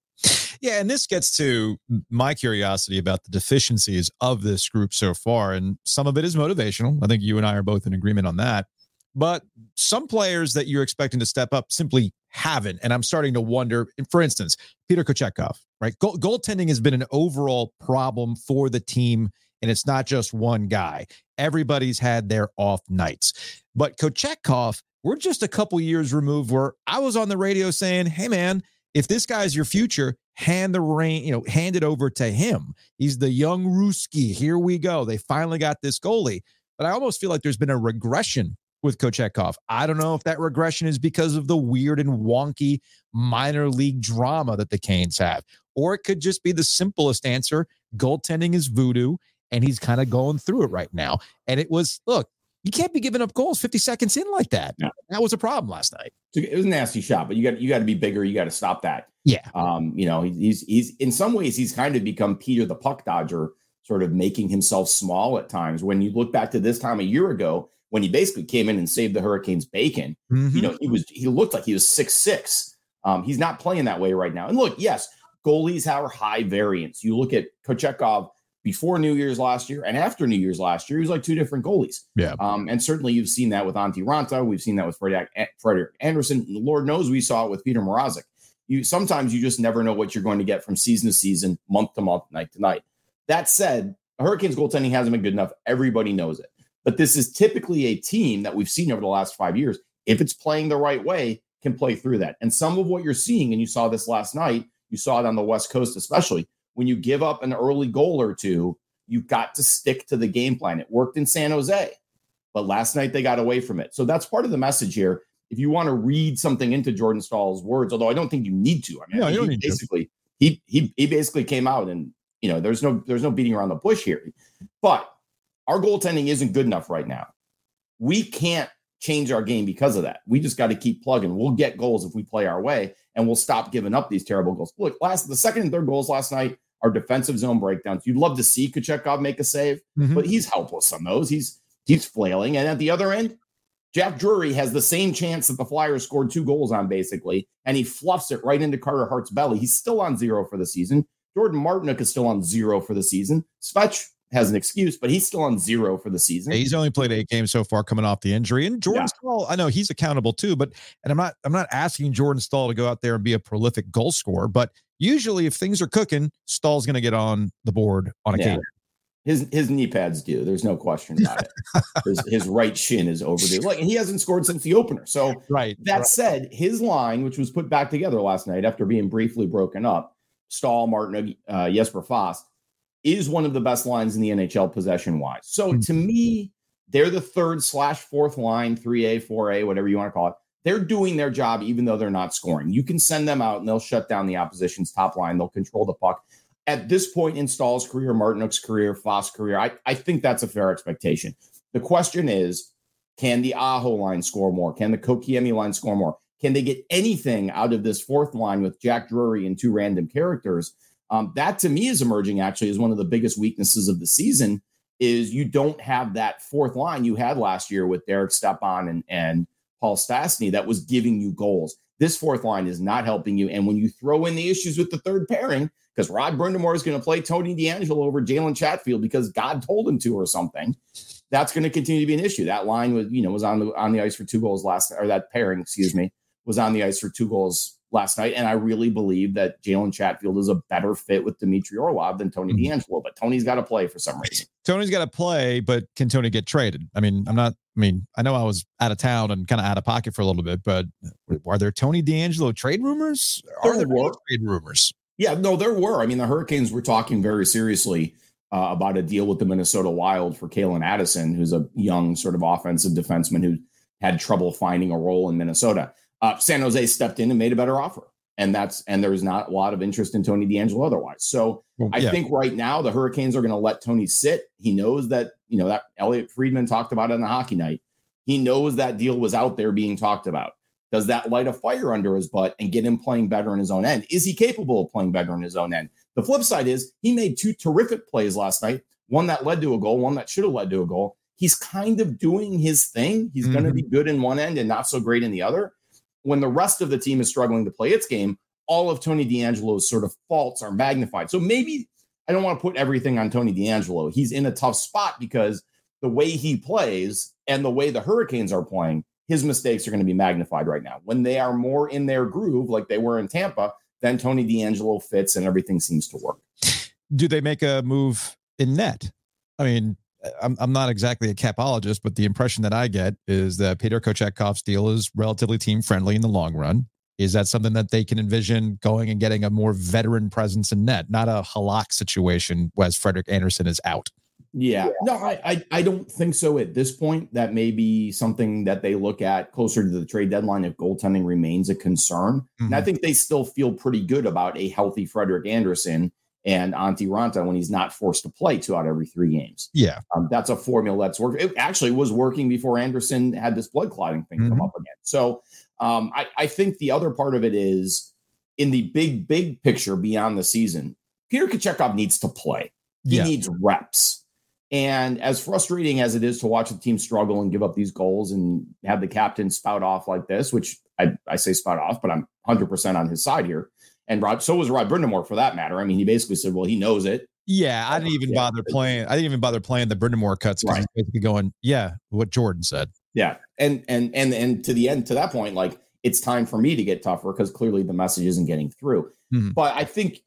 Yeah, and this gets to my curiosity about the deficiencies of this group so far, and some of it is motivational. I think you and I are both in agreement on that. But some players that you're expecting to step up simply haven't, and I'm starting to wonder, for instance, Peter Kochetkov, right? Goal- goaltending has been an overall problem for the team, and it's not just one guy. Everybody's had their off nights. But Kochetkov, we're just a couple years removed where I was on the radio saying, hey, man, if this guy's your future, hand the rein, you know, hand it over to him. He's the young Ruski. Here we go. They finally got this goalie. But I almost feel like there's been a regression with Kochetkov. I don't know if that regression is because of the weird and wonky minor league drama that the Canes have, or it could just be the simplest answer. Goaltending is voodoo, and he's kind of going through it right now. And it was, look, you can't be giving up goals fifty seconds in like that. No. That was a problem last night. It was a nasty shot, but you got you got to be bigger. You got to stop that. Yeah. Um, you know, he's he's in some ways he's kind of become Peter the puck dodger, sort of making himself small at times. When you look back to this time a year ago, when he basically came in and saved the Hurricanes bacon, mm-hmm. you know, he was he looked like he was six six. Um, he's not playing that way right now. And look, yes, goalies have high variance. You look at Kochetkov before New Year's last year and after New Year's last year, he was like two different goalies. Yeah. Um, and certainly you've seen that with Antti Ranta. We've seen that with Frederick, Frederick Anderson. Lord knows we saw it with Peter Mrazek. You sometimes you just never know what you're going to get from season to season, month to month, night to night. That said, Hurricanes goaltending hasn't been good enough. Everybody knows it. But this is typically a team that we've seen over the last five years, if it's playing the right way, can play through that. And some of what you're seeing, and you saw this last night, you saw it on the West Coast especially, when you give up an early goal or two, you've got to stick to the game plan. It worked in San Jose, but last night they got away from it. So that's part of the message here. If you want to read something into Jordan Staal's words, although I don't think you need to. I mean, no, you don't need to. Basically, he he he basically came out and, you know, there's no there's no beating around the bush here. But our goaltending isn't good enough right now. we can't change our game because of that. We just got to keep plugging. We'll get goals if we play our way, and we'll stop giving up these terrible goals. Look, last the second and third goals last night are defensive zone breakdowns. You'd love to see Kochetkov make a save, mm-hmm. but he's helpless on those. He's he's flailing. And at the other end, Jack Drury has the same chance that the Flyers scored two goals on, basically, and he fluffs it right into Carter Hart's belly. He's still on zero for the season. Jordan Martinook is still on zero for the season. Svech has an excuse, but he's still on zero for the season. Yeah, he's only played eight games so far coming off the injury. And Jordan yeah. Staal, I know he's accountable too, but, and I'm not, I'm not asking Jordan Staal to go out there and be a prolific goal scorer, but usually if things are cooking, Stahl's going to get on the board on occasion. Yeah. His, his knee pads do. There's no question about it. his, his right shin is overdue. Like, and he hasn't scored since the opener. So right, that right. said, his line, which was put back together last night after being briefly broken up, Staal, Martin, uh, Jesper Fast, is one of the best lines in the N H L possession-wise. So to me, they're the third slash fourth line, three A, four A, whatever you want to call it. They're doing their job even though they're not scoring. You can send them out and they'll shut down the opposition's top line. They'll control the puck. At this point in Staal's career, Martinook's career, Foss' career, I, I think that's a fair expectation. The question is, can the Aho line score more? Can the Kokiemi line score more? Can they get anything out of this fourth line with Jack Drury and two random characters? Um, that to me is emerging actually as one of the biggest weaknesses of the season is you don't have that fourth line you had last year with Derek Stepan and, and Paul Stastny that was giving you goals. This fourth line is not helping you. And when you throw in the issues with the third pairing, because Rod Brindamore is going to play Tony DeAngelo over Jalen Chatfield because God told him to or something, that's going to continue to be an issue. That line was, you know, was on the on the ice for two goals last or that pairing, excuse me, was on the ice for two goals last night, and I really believe that Jalen Chatfield is a better fit with Dmitry Orlov than Tony DeAngelo, but Tony's got to play for some reason. Tony's got to play, but can Tony get traded? I mean, I'm not, I mean, I know I was out of town and kind of out of pocket for a little bit, but are there Tony DeAngelo trade rumors? Are there, there were trade rumors? Yeah, no, there were. I mean, the Hurricanes were talking very seriously uh, about a deal with the Minnesota Wild for Kalen Addison, who's a young sort of offensive defenseman who had trouble finding a role in Minnesota. Uh, San Jose stepped in and made a better offer. And that's and there's not a lot of interest in Tony DeAngelo otherwise. So well, I yeah. think right now the Hurricanes are going to let Tony sit. He knows that, you know, that Elliot Friedman talked about it on the hockey night. He knows that deal was out there being talked about. Does that light a fire under his butt and get him playing better in his own end? Is he capable of playing better in his own end? The flip side is he made two terrific plays last night. One that led to a goal, one that should have led to a goal. He's kind of doing his thing. He's mm-hmm. going to be good in one end and not so great in the other. When the rest of the team is struggling to play its game, all of Tony DeAngelo's sort of faults are magnified. So maybe I don't want to put everything on Tony DeAngelo. He's in a tough spot because the way he plays and the way the Hurricanes are playing, his mistakes are going to be magnified right now. When they are more in their groove, like they were in Tampa, then Tony DeAngelo fits and everything seems to work. Do they make a move in net? I mean, I'm, I'm not exactly a capologist, but the impression that I get is that Peter Kochekhov's deal is relatively team friendly in the long run. Is that something that they can envision going and getting a more veteran presence in net, not a Halak situation as Frederik Andersen is out? Yeah, yeah. no, I, I I don't think so at this point. That may be something that they look at closer to the trade deadline if goaltending remains a concern. Mm-hmm. And I think they still feel pretty good about a healthy Frederik Andersen and Antti Ranta when he's not forced to play two out of every three games. Yeah. Um, that's a formula that's worked. It actually was working before Andersen had this blood clotting thing mm-hmm. come up again. So um, I, I think the other part of it is in the big, big picture beyond the season, Peter Kochetkov needs to play. He yeah. needs reps. And as frustrating as it is to watch the team struggle and give up these goals and have the captain spout off like this, which I, I say spout off, but I'm one hundred percent on his side here. And Rod, so was Rod Brindamore for that matter. I mean, he basically said, well, he knows it. Yeah, I didn't even yeah. bother playing. I didn't even bother playing the Brindamore cuts because right. he's basically going, yeah, what Jordan said. Yeah. And, and, and, and to the end, to that point, like it's time for me to get tougher because clearly the message isn't getting through. Mm-hmm. But I think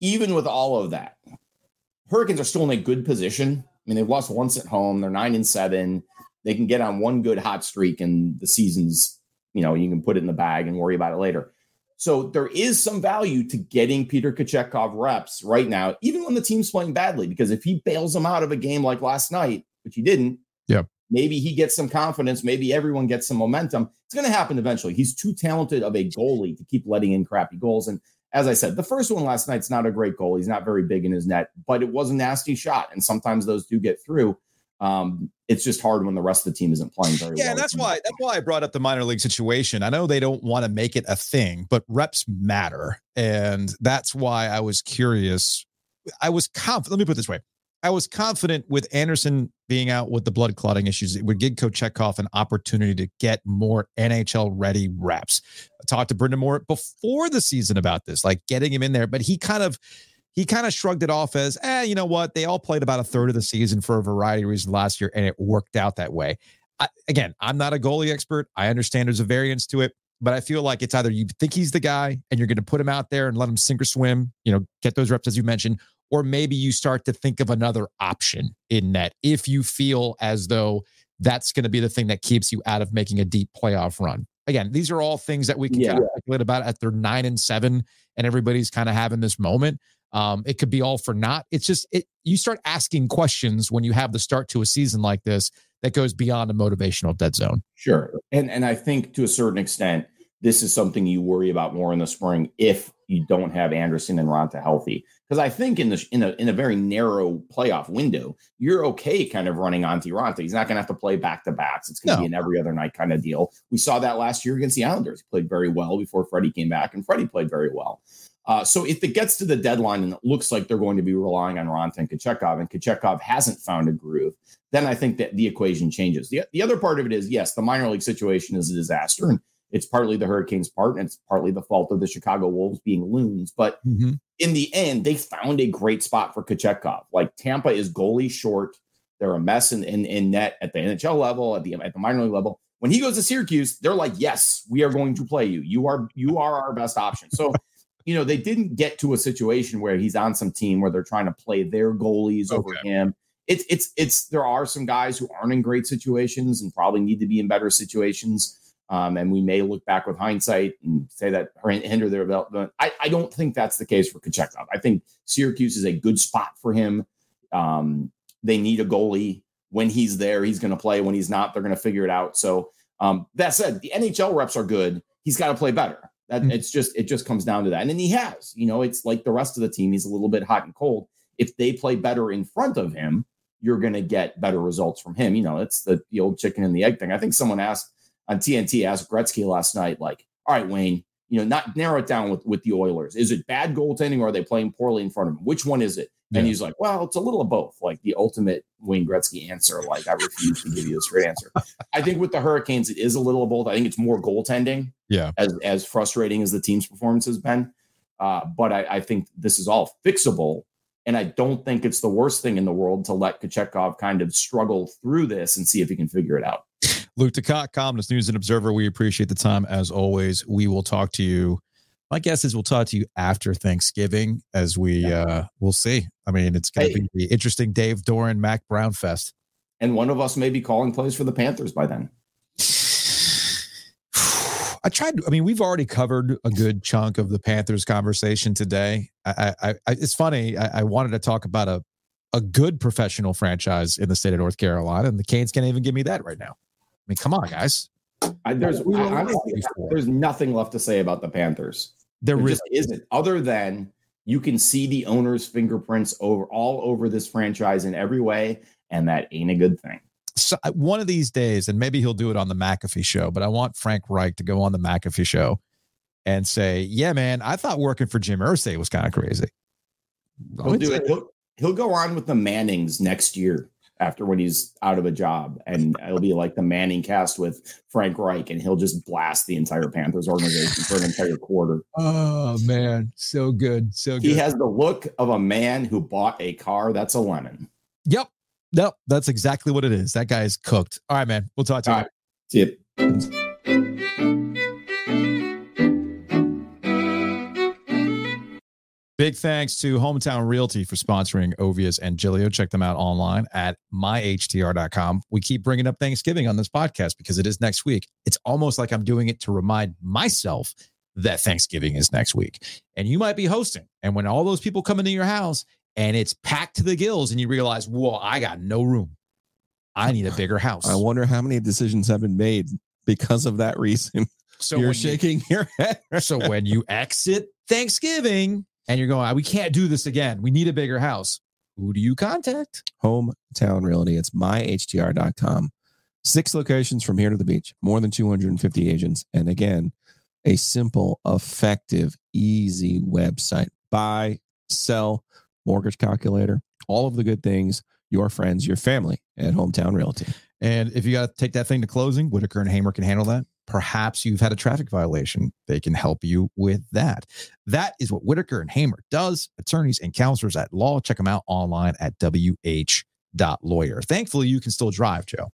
even with all of that, Hurricanes are still in a good position. I mean, they've lost once at home. They're nine and seven. They can get on one good hot streak and the season's, you know, you can put it in the bag and worry about it later. So there is some value to getting Peter Kochetkov reps right now, even when the team's playing badly, because if he bails them out of a game like last night, which he didn't, yeah, maybe he gets some confidence. Maybe everyone gets some momentum. It's going to happen eventually. He's too talented of a goalie to keep letting in crappy goals. And as I said, the first one last night's not a great goal. He's not very big in his net, but it was a nasty shot. And sometimes those do get through. Um, it's just hard when the rest of the team isn't playing very yeah, well. Yeah, and that's why that's why I brought up the minor league situation. I know they don't want to make it a thing, but reps matter. And that's why I was curious. I was confident. Let me put it this way. I was confident with Anderson being out with the blood clotting issues, it would give Kochetkov an opportunity to get more N H L-ready reps. I talked to Brendan Moore before the season about this, like getting him in there, but he kind of he kind of shrugged it off as, eh, you know what? They all played about a third of the season for a variety of reasons last year, and it worked out that way. I, again, I'm not a goalie expert. I understand there's a variance to it, but I feel like it's either you think he's the guy and you're going to put him out there and let him sink or swim, you know, get those reps as you mentioned, or maybe you start to think of another option in net if you feel as though that's going to be the thing that keeps you out of making a deep playoff run. Again, these are all things that we can yeah. kind of speculate about at their nine and seven, and everybody's kind of having this moment. Um, it could be all for naught. It's just it, you start asking questions when you have the start to a season like this that goes beyond a motivational dead zone. Sure. And, and I think to a certain extent, this is something you worry about more in the spring if you don't have Anderson and Ronta healthy. Because I think in the in a in a very narrow playoff window, you're okay kind of running onto Ronta. He's not going to have to play back to backs. It's going to no. be an every other night kind of deal. We saw that last year against the Islanders. He played very well before Freddie came back, and Freddie played very well. Uh, so if it gets to the deadline and it looks like they're going to be relying on Ronta and Kochetkov, and Kochetkov hasn't found a groove, then I think that the equation changes. The, the other part of it is, yes, the minor league situation is a disaster, and it's partly the Hurricanes' part, and it's partly the fault of the Chicago Wolves being loons. But mm-hmm. in the end, they found a great spot for Kochetkov. Like, Tampa is goalie short. They're a mess in, in, in net at the N H L level, at the at the minor league level. When he goes to Syracuse, they're like, yes, we are going to play you. You are you are our best option. So, you know, they didn't get to a situation where he's on some team where they're trying to play their goalies okay. over him. It's it's it's there are some guys who aren't in great situations and probably need to be in better situations. Um, and we may look back with hindsight and say that or hinder their development. I, I don't think that's the case for Kochetkov. I think Syracuse is a good spot for him. Um, they need a goalie. When he's there, he's going to play. When he's not, they're going to figure it out. So um, that said, the N H L reps are good. He's got to play better. That mm-hmm. it's just it just comes down to that. And then he has, you know, it's like the rest of the team. He's a little bit hot and cold. If they play better in front of him, you're going to get better results from him. You know, it's the, the old chicken and the egg thing. I think someone asked on T N T, asked Gretzky last night, like, all right, Wayne, you know, not narrow it down with, with the Oilers. Is it bad goaltending or are they playing poorly in front of him? Which one is it? Yeah. And he's like, well, it's a little of both. Like the ultimate Wayne Gretzky answer. Like, I refuse to give you a straight answer. I think with the Hurricanes, it is a little of both. I think it's more goaltending. Yeah. As, as frustrating as the team's performance has been. Uh, but I, I think this is all fixable. And I don't think it's the worst thing in the world to let Kochetkov kind of struggle through this and see if he can figure it out. Luke Takak, columnist, News and Observer. We appreciate the time as always. We will talk to you. My guess is we'll talk to you after Thanksgiving, as we yeah. uh, we'll see. I mean, it's going to hey. be the interesting Dave Doran, Mac Brown fest. And one of us may be calling plays for the Panthers by then. I tried. I mean, we've already covered a good chunk of the Panthers conversation today. I, I, I it's funny. I, I wanted to talk about a a good professional franchise in the state of North Carolina, and the Canes can't even give me that right now. I mean, come on, guys. I, there's, I, I, there's nothing left to say about the Panthers. There, there just isn't, other than you can see the owner's fingerprints over all over this franchise in every way, and that ain't a good thing. So one of these days, and maybe he'll do it on the McAfee show, but I want Frank Reich to go on the McAfee show and say, yeah, man, I thought working for Jim Irsay was kind of crazy. He'll, do it. He'll, he'll go on with the Mannings next year, after when he's out of a job, and it'll be like the Manning cast with Frank Reich, and he'll just blast the entire Panthers organization for an entire quarter. Oh man. So good. So good. He has the look of a man who bought a car that's a lemon. Yep. Nope. That's exactly what it is. That guy is cooked. All right, man. We'll talk to All you. Right. See you. Big thanks to Hometown Realty for sponsoring Ovias and Giglio. Check them out online at my h t r dot com. We keep bringing up Thanksgiving on this podcast because it is next week. It's almost like I'm doing it to remind myself that Thanksgiving is next week. And you might be hosting. And when all those people come into your house and it's packed to the gills and you realize, whoa, I got no room. I need a bigger house. I wonder how many decisions have been made because of that reason. So you're shaking you, your head. So when you exit Thanksgiving, and you're going, we can't do this again. We need a bigger house. who do you contact? Hometown Realty. It's my h t r dot com. Six locations from here to the beach, more than two hundred fifty agents. And again, a simple, effective, easy website. Buy, sell, mortgage calculator, all of the good things, your friends, your family at Hometown Realty. And if you got to take that thing to closing, Whitaker and Hamer can handle that. Perhaps you've had a traffic violation. They can help you with that. That is what Whitaker and Hamer does. Attorneys and counselors at law. Check them out online at w h dot lawyer. Thankfully, you can still drive, Joe.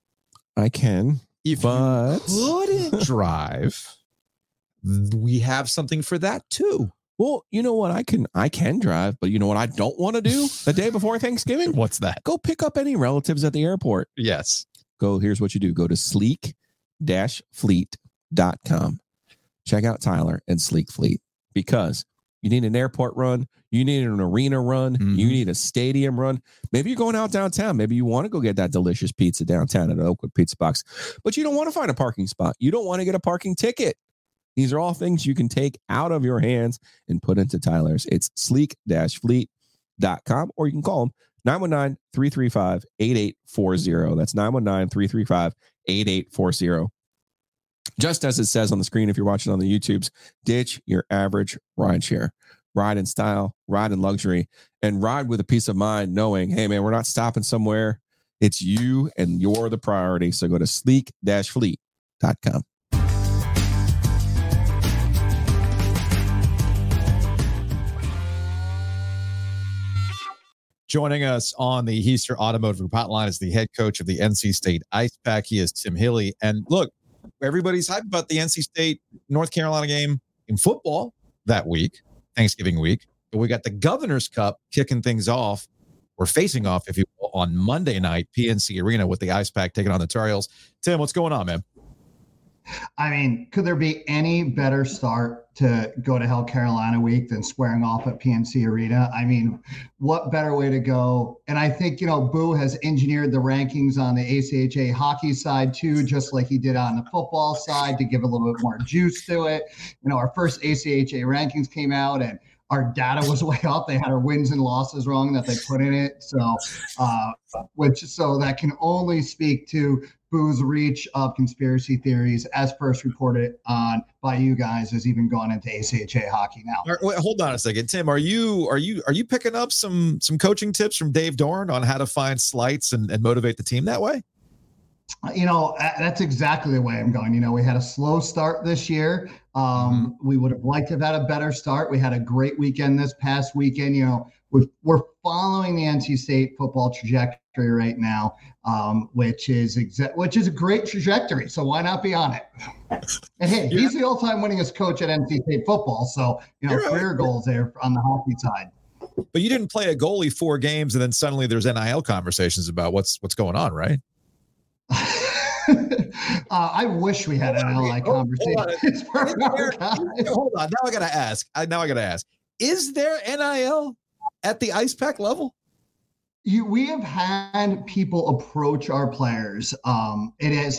I can, if but... you couldn't drive, we have something for that too. Well, you know what? I can I can drive, but you know what I don't want to do the day before Thanksgiving? What's that? Go pick up any relatives at the airport. Yes. Go. Here's what you do. Go to sleek dash fleet dot com. Check out Tyler and Sleek Fleet, because you need an airport run. You need an arena run. Mm-hmm. You need a stadium run. Maybe you're going out downtown. Maybe you want to go get that delicious pizza downtown at an Oakwood Pizza Box, but you don't want to find a parking spot. You don't want to get a parking ticket. These are all things you can take out of your hands and put into Tyler's. It's sleek dash fleet dot com, or you can call them nine one nine, three three five, eight eight four zero. That's nine one nine, three three five, eight eight four zero. Just as it says on the screen, if you're watching on the YouTubes, ditch your average rideshare. Ride in style, ride in luxury, and ride with a peace of mind knowing, hey, man, we're not stopping somewhere. It's you and you're the priority. So go to sleek dash fleet dot com. Joining us on the Heister Automotive Hotline is the head coach of the N C State Ice Pack. He is Tim Healy. And look, everybody's hyped about the N C State North Carolina game in football that week, Thanksgiving week. But we got the Governor's Cup kicking things off, or facing off, if you will, on Monday night, P N C Arena, with the Ice Pack taking on the Tar Heels. Tim, what's going on, man? I mean, could there be any better start to go to Hell Carolina week than squaring off at P N C Arena? I mean, what better way to go? And I think, you know, Boo has engineered the rankings on the A C H A hockey side too, just like he did on the football side, to give a little bit more juice to it. You know, our first A C H A rankings came out and our data was way off. They had our wins and losses wrong that they put in it. So, uh, which so that can only speak to Boo's reach of conspiracy theories, as first reported on by you guys, has even gone into A C H A hockey now. Right, wait, hold on a second, Tim. Are you are you are you picking up some some coaching tips from Dave Doran on how to find slights and, and motivate the team that way? You know, that's exactly the way I'm going. You know, we had a slow start this year. Um, mm-hmm. We would have liked to have had a better start. We had a great weekend this past weekend. You know, we've, we're following the N C State football trajectory right now, um, which is exa- which is a great trajectory. So why not be on it? And hey, yeah. He's the all-time winningest coach at N C State football. So, you know, You're career right. goals there on the hockey side. But you didn't play a goalie four games, and then suddenly there's N I L conversations about what's what's going on, right? uh, I wish we had an L I conversation. Hold on. Hold on. Now I gotta ask. I, now I gotta ask. Is there N I L at the Ice Pack level? You, we have had people approach our players. Um, it is.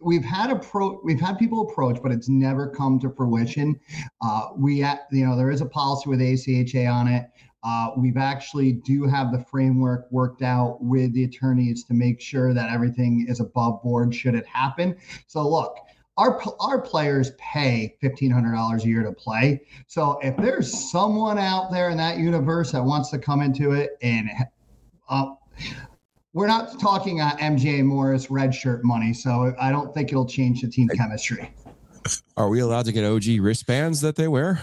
We've had approach. We've had people approach, but it's never come to fruition. Uh, we, you know, there is a policy with A C H A on it. Uh, we've actually do have the framework worked out with the attorneys to make sure that everything is above board should it happen. So look, our our players pay fifteen hundred dollars a year to play. So if there's someone out there in that universe that wants to come into it, and uh, we're not talking uh, M J Morris red shirt money, so I don't think it'll change the team chemistry. Are we allowed to get O G wristbands that they wear?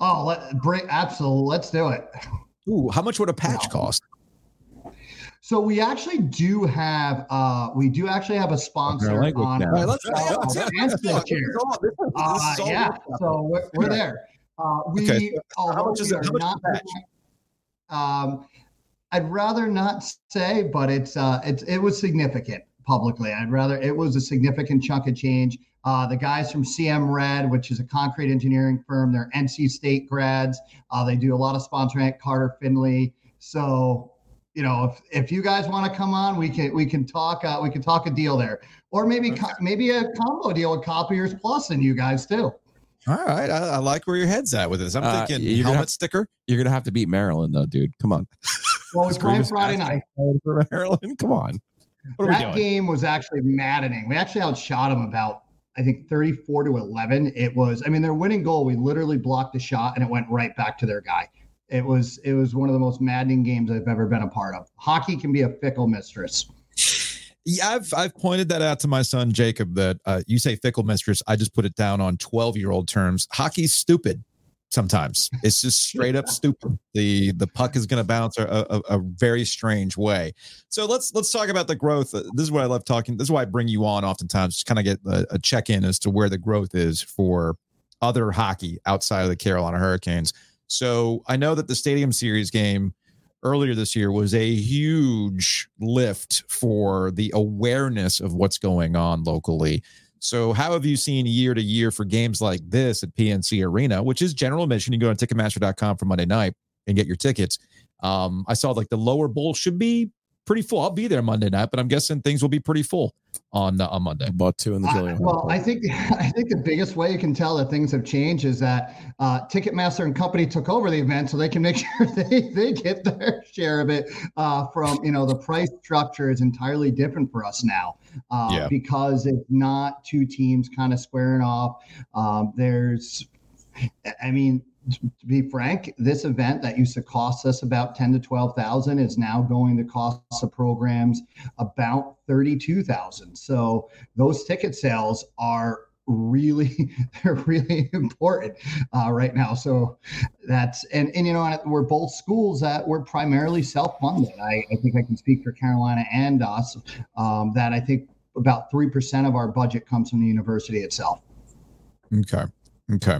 Oh, let, break, absolutely. Let's do it. Ooh, how much would a patch wow. cost? So we actually do have, uh, we do actually have a sponsor like on our right, uh, uh, yeah. So we're, we're there. Uh, we, okay. so how much is it? How much not, patch? Um, I'd rather not say, but it's uh, it's it was significant publicly. I'd rather it was a significant chunk of change. Uh, the guys from C M Red, which is a concrete engineering firm, they're N C State grads. Uh, they do a lot of sponsoring at Carter Finley. So, you know, if, if you guys want to come on, we can we can talk uh, we can talk a deal there, or maybe okay. maybe a combo deal with Copiers Plus and you guys too. All right, I, I like where your head's at with this. I'm uh, thinking helmet have, sticker. You're gonna have to beat Maryland though, dude. Come on. Well, we played Friday night for Maryland. Come on. What that game was actually maddening. We actually outshot them about, I think, thirty-four to eleven. It was, I mean, their winning goal, we literally blocked the shot and it went right back to their guy. It was, it was one of the most maddening games I've ever been a part of. Hockey can be a fickle mistress. Yeah, I've I've pointed that out to my son, Jacob, that uh, you say fickle mistress. I just put it down on twelve-year-old terms. Hockey's stupid sometimes. It's just straight up stupid. The the puck is going to bounce a, a, a very strange way. So let's let's talk about the growth. This is what I love talking. This is why I bring you on oftentimes, just kind of get a, a check-in as to where the growth is for other hockey outside of the Carolina Hurricanes. So I know that the Stadium Series game earlier this year was a huge lift for the awareness of what's going on locally. So how have you seen year to year for games like this at P N C Arena, which is general admission? You go to ticketmaster dot com for Monday night and get your tickets. Um, I saw like the lower bowl should be pretty full. I'll be there Monday night, but I'm guessing things will be pretty full on uh, on Monday. About two in the building. Uh, well, I think I think the biggest way you can tell that things have changed is that uh, Ticketmaster and company took over the event, so they can make sure they, they get their share of it. Uh, from you know the price structure is entirely different for us now uh, yeah. because it's not two teams kind of squaring off. Um, there's, I mean. To be frank, this event that used to cost us about ten to twelve thousand is now going to cost the programs about thirty-two thousand. So those ticket sales are really, they're really important uh, right now. So that's, and, and, you know, we're both schools that were primarily self-funded. I, I think I can speak for Carolina and us um, that I think about three percent of our budget comes from the university itself. Okay. Okay.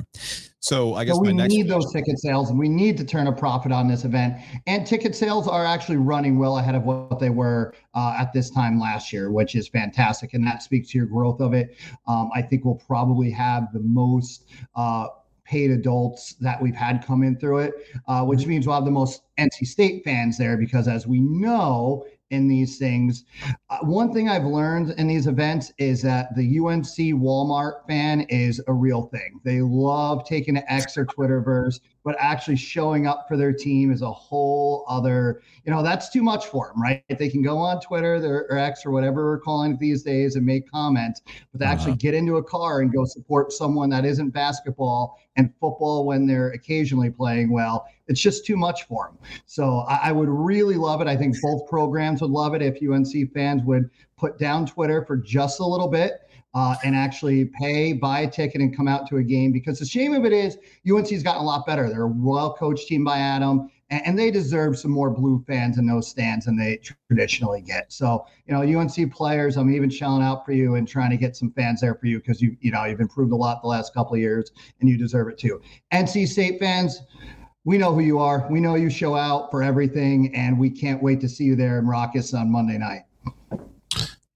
So I guess so we my next need question. Those ticket sales, and we need to turn a profit on this event. And ticket sales are actually running well ahead of what they were uh, at this time last year, which is fantastic. And that speaks to your growth of it. Um, I think we'll probably have the most uh, paid adults that we've had come in through it, uh, which means we'll have the most N C State fans there because, as we know, in these things. Uh, one thing I've learned in these events is that the U N C Walmart fan is a real thing. They love taking an X or Twitterverse, but actually showing up for their team is a whole other, you know, that's too much for them, right? They can go on Twitter or X or whatever we're calling it these days and make comments, but to uh-huh. actually get into a car and go support someone that isn't basketball and football when they're occasionally playing well, it's just too much for them. So I, I would really love it. I think both programs would love it if U N C fans would put down Twitter for just a little bit uh, and actually pay, buy a ticket, and come out to a game. Because the shame of it is U N C's gotten a lot better. They're a well-coached team by Adam, and, and they deserve some more blue fans in those stands than they traditionally get. So, you know, U N C players, I'm even shelling out for you and trying to get some fans there for you because, you you know, you've improved a lot the last couple of years, and you deserve it too. N C State fans, we know who you are. We know you show out for everything, and we can't wait to see you there in Raucous on Monday night.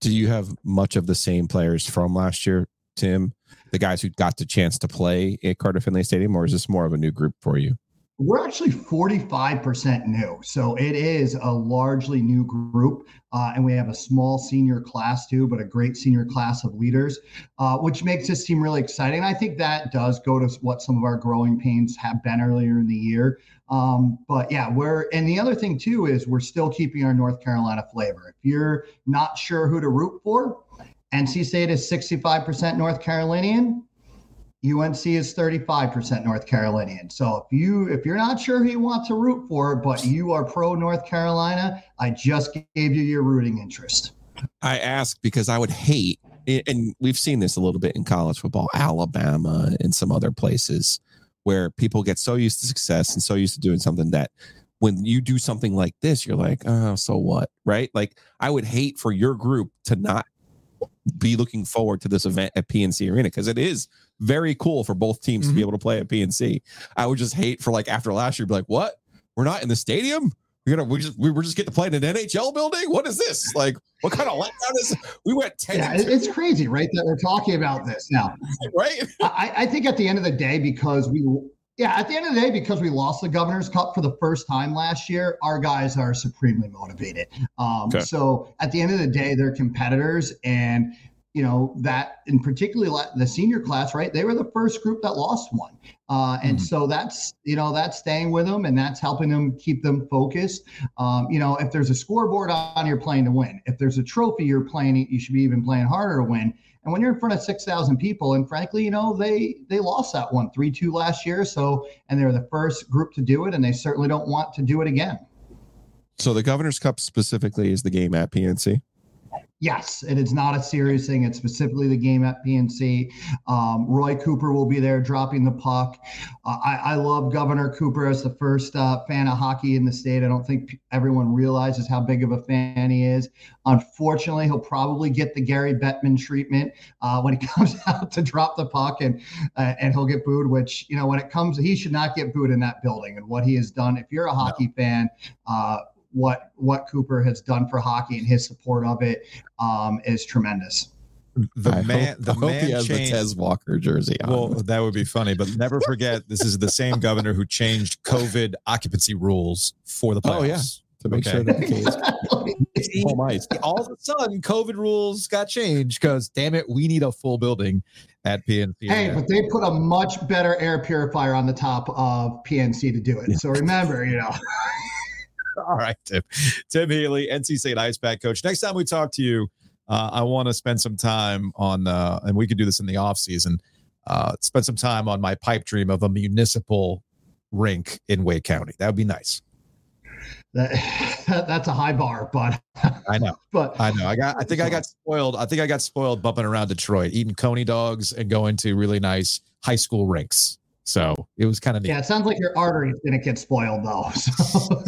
Do you have much of the same players from last year, Tim? The guys who got the chance to play at Carter-Finley Stadium, or is this more of a new group for you? We're actually forty-five percent new. So it is a largely new group. Uh, and we have a small senior class too, but a great senior class of leaders, uh, which makes this seem really exciting. And I think that does go to what some of our growing pains have been earlier in the year. Um, but yeah, we're, and the other thing too, is we're still keeping our North Carolina flavor. If you're not sure who to root for, N C State is sixty-five percent North Carolinian. U N C is thirty-five percent North Carolinian. So if you if you're not sure who you want to root for, but you are pro North Carolina, I just gave you your rooting interest. I ask because I would hate, and we've seen this a little bit in college football, Alabama and some other places where people get so used to success and so used to doing something that when you do something like this, you're like, oh, so what, right? Like I would hate for your group to not be looking forward to this event at P N C Arena because it is very cool for both teams mm-hmm. to be able to play at P N C. I would just hate for like after last year, be like, what? We're not in the stadium? We're gonna we just we were just getting to play in an N H L building. What is this? Like, what kind of letdown is? We went ten. Yeah, it's crazy, right? That we're talking about this now, right? I, I think at the end of the day, because we. Yeah, at the end of the day, because we lost the Governor's Cup for the first time last year, our guys are supremely motivated. Um, okay. So at the end of the day, they're competitors. And you know, that in particular the senior class, right? They were the first group that lost one. Uh, and mm-hmm. so that's, you know, that's staying with them and that's helping them keep them focused. Um, you know, if there's a scoreboard on, you're playing to win. If there's a trophy you're playing, you should be even playing harder to win. And when you're in front of six thousand people, and frankly, you know, they they lost that one three two last year. So, and they were the first group to do it, and they certainly don't want to do it again. So the Governor's Cup specifically is the game at P N C? Yes, it is not a serious thing. It's specifically the game at P N C. Um, Roy Cooper will be there dropping the puck. Uh, I, I love Governor Cooper as the first uh, fan of hockey in the state. I don't think everyone realizes how big of a fan he is. Unfortunately, he'll probably get the Gary Bettman treatment uh, when he comes out to drop the puck, and uh, and he'll get booed, which, you know, when it comes, he should not get booed in that building. And what he has done, if you're a hockey no. fan, uh what what Cooper has done for hockey and his support of it um, is tremendous. The I man, hope, the I man hope he has changed. The Tez Walker jersey on. Well, that would be funny, but never forget, this is the same governor who changed COVID occupancy rules for the playoffs. Oh, yeah. To make okay. sure that the case. Exactly. All of a sudden, COVID rules got changed because, damn it, we need a full building at P N C. Hey, but they put a much better air purifier on the top of P N C to do it. So remember, you know. All right, Tim. Tim Healy, N C State Ice Pack coach. Next time we talk to you, uh, I want to spend some time on, uh, and we could do this in the offseason, uh, spend some time on my pipe dream of a municipal rink in Wake County. That would be nice. That, that's a high bar, but I know, but I know I got, I think I got spoiled. I think I got spoiled bumping around Detroit, eating Coney dogs and going to really nice high school rinks. So it was kind of neat. Yeah. It sounds like your artery didn't get spoiled though. So.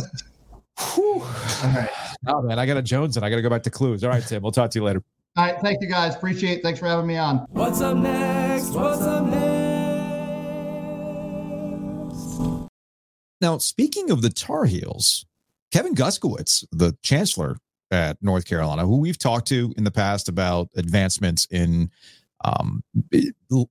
Whew. All right. Oh, man, I got a Jones and I got to go back to clues. All right, Tim, we'll talk to you later. All right. Thank you, guys. Appreciate it. Thanks for having me on. What's up next? What's up next? Now, speaking of the Tar Heels, Kevin Guskowitz, the chancellor at North Carolina, who we've talked to in the past about advancements in um,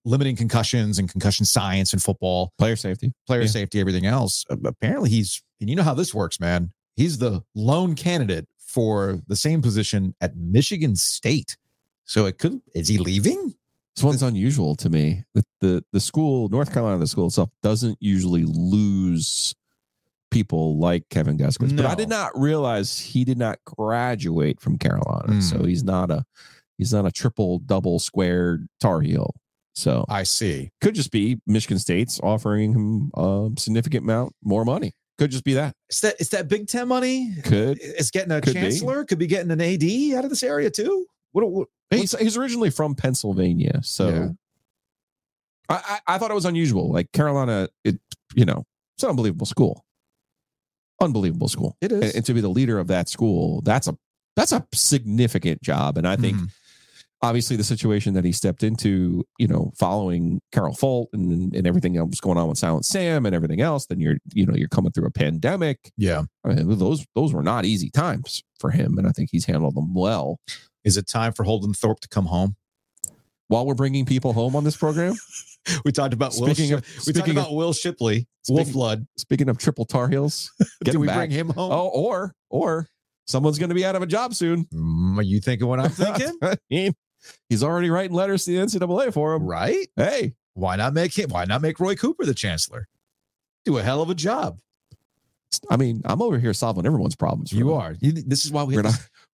limiting concussions and concussion science in football, player safety, player yeah. safety, everything else. Apparently he's, and you know how this works, man. He's the lone candidate for the same position at Michigan State. So it could, is he leaving? This one's unusual to me. The, the, the school, North Carolina, the school itself doesn't usually lose people like Kevin Guskowitz. No. But I did not realize he did not graduate from Carolina. Mm. So he's not a, he's not a triple, double squared Tar Heel. So I see. Could just be Michigan State's offering him a significant amount more money. Could just be that. It's that, it's that Big Ten money. Could. It's getting a could chancellor. Be. Could be getting an A D out of this area, too. What, what, he's, he's originally from Pennsylvania, so yeah. I, I, I thought it was unusual. Like, Carolina, it you know, it's an unbelievable school. Unbelievable school. It is. And, and to be the leader of that school, that's a that's a significant job. And I think, mm-hmm. obviously, the situation that he stepped into, you know, following Carol Folt and, and everything else going on with Silent Sam and everything else, then you're, you know, you're coming through a pandemic. Yeah. I mean, those, those were not easy times for him. And I think he's handled them well. Is it time for Holden Thorpe to come home? While we're bringing people home on this program? we talked about, speaking Will, of, we talked about of, Will Shipley, Will Flood. Speaking of triple Tar Heels, do we back. bring him home? Oh, or, or someone's going to be out of a job soon. Mm, are you thinking what I'm thinking? I mean, he's already writing letters to the N C double A for him. Right? Hey, why not make him? Why not make Roy Cooper the chancellor? Do a hell of a job. I mean, I'm over here solving everyone's problems. You me. are. You, this is why we we're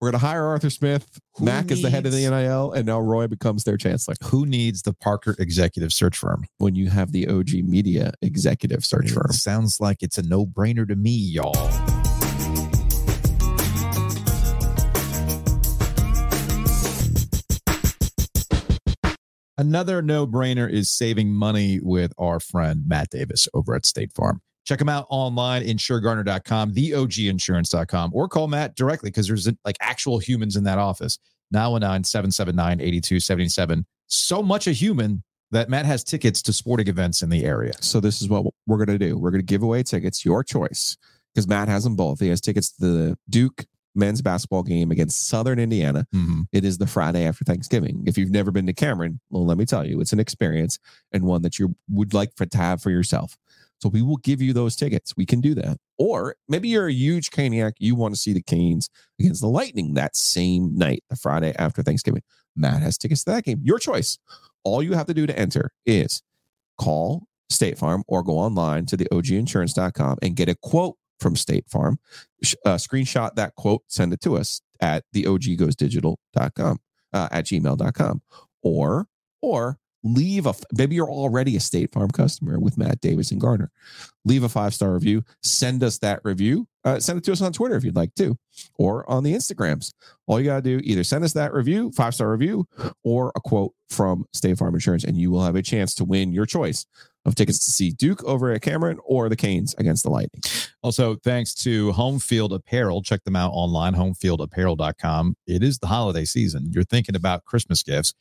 going to hire Arthur Smith. Who Mac needs, is the head of the N I L, and now Roy becomes their chancellor. Who needs the Parker executive search firm when you have the O G Media executive search it firm? Sounds like it's a no-brainer to me, y'all. Another no-brainer is saving money with our friend Matt Davis over at State Farm. Check him out online, insure garner dot com, the o g insurance dot com, or call Matt directly because there's like actual humans in that office. nine one nine, seven seven nine, eight two seven seven. So much a human that Matt has tickets to sporting events in the area. So this is what we're going to do. We're going to give away tickets, your choice, because Matt has them both. He has tickets to the Duke men's basketball game against Southern Indiana. Mm-hmm. It is the Friday after Thanksgiving. If you've never been to Cameron, well, let me tell you, it's an experience and one that you would like for, to have for yourself. So we will give you those tickets. We can do that. Or maybe you're a huge Caniac. You want to see the Canes against the Lightning that same night, the Friday after Thanksgiving. Matt has tickets to that game. Your choice. All you have to do to enter is call State Farm or go online to the O G insurance dot com and get a quote from State Farm. Uh, screenshot that quote, send it to us at the O G goes digital dot com, uh, at gmail dot com. Or, or leave a, maybe you're already a State Farm customer with Matt Davis and Garner. Leave a five-star review. Send us that review. Uh, send it to us on Twitter if you'd like to, or on the Instagrams. All you got to do, either send us that review, five-star review, or a quote from State Farm Insurance, and you will have a chance to win your choice of tickets to see Duke over at Cameron or the Canes against the Lightning. Also, thanks to Home Field Apparel. Check them out online, home field apparel dot com. It is the holiday season. You're thinking about Christmas gifts.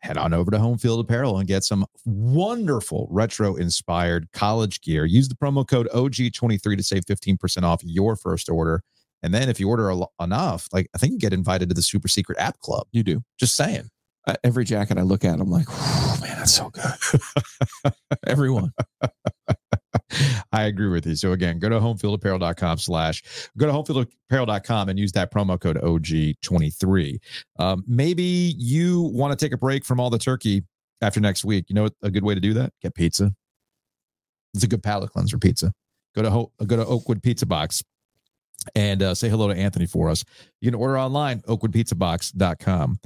Head on over to Home Field Apparel and get some wonderful retro-inspired college gear. Use the promo code O G twenty-three to save fifteen percent off your first order. And then if you order a- enough, like I think you get invited to the Super Secret App Club. You do. Just saying. Uh, every jacket I look at, I'm like, oh, man, that's so good. Everyone. I agree with you. So again, go to homefieldapparel.com slash go to homefieldapparel.com and use that promo code O G twenty-three. Um, maybe you want to take a break from all the turkey after next week. You know, a good way to do that. Get pizza. It's a good palate cleanser, pizza. Go to Ho- go to Oakwood Pizza Box and uh, say hello to Anthony for us. You can order online, oakwood pizza box dot com.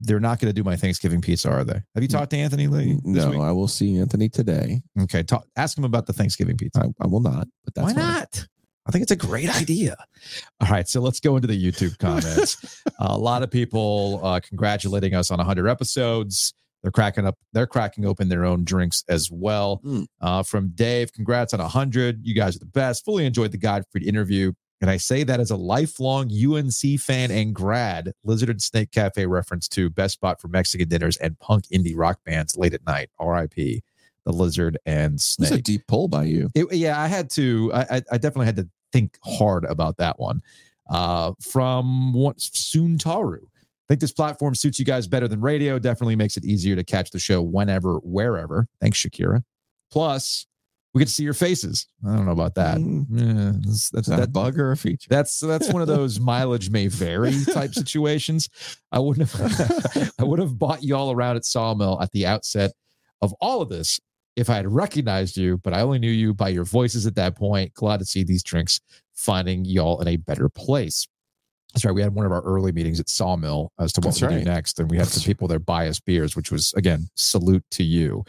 They're not going to do my Thanksgiving pizza, are they? Have you talked to Anthony Lee? No, week? I will see Anthony today. Okay, talk, ask him about the Thanksgiving pizza. I, I will not. But that's why not? Fine. I think it's a great idea. All right, so let's go into the YouTube comments. uh, a lot of people uh, congratulating us on one hundred episodes. They're cracking up. They're cracking open their own drinks as well. Mm. Uh, from Dave, congrats on one hundred. You guys are the best. Fully enjoyed the Godfrey interview. And I say that as a lifelong U N C fan and grad. Lizard and Snake Cafe reference to best spot for Mexican dinners and punk indie rock bands late at night. R I P The Lizard and Snake. That's a deep pull by you. It, yeah, I had to. I, I definitely had to think hard about that one. Uh, from what, Suntaru. I think this platform suits you guys better than radio. Definitely makes it easier to catch the show whenever, wherever. Thanks, Shakira. Plus, we get to see your faces. I don't know about that. Yeah, that's, that's that, that bug or a feature. That's that's one of those mileage may vary type situations. I wouldn't have I would have bought y'all around at Sawmill at the outset of all of this if I had recognized you, but I only knew you by your voices at that point. Glad to see these drinks finding y'all in a better place. That's right. We had one of our early meetings at Sawmill as to what that's we right. do next. And we had some people there buy us beers, which was, again, salute to you.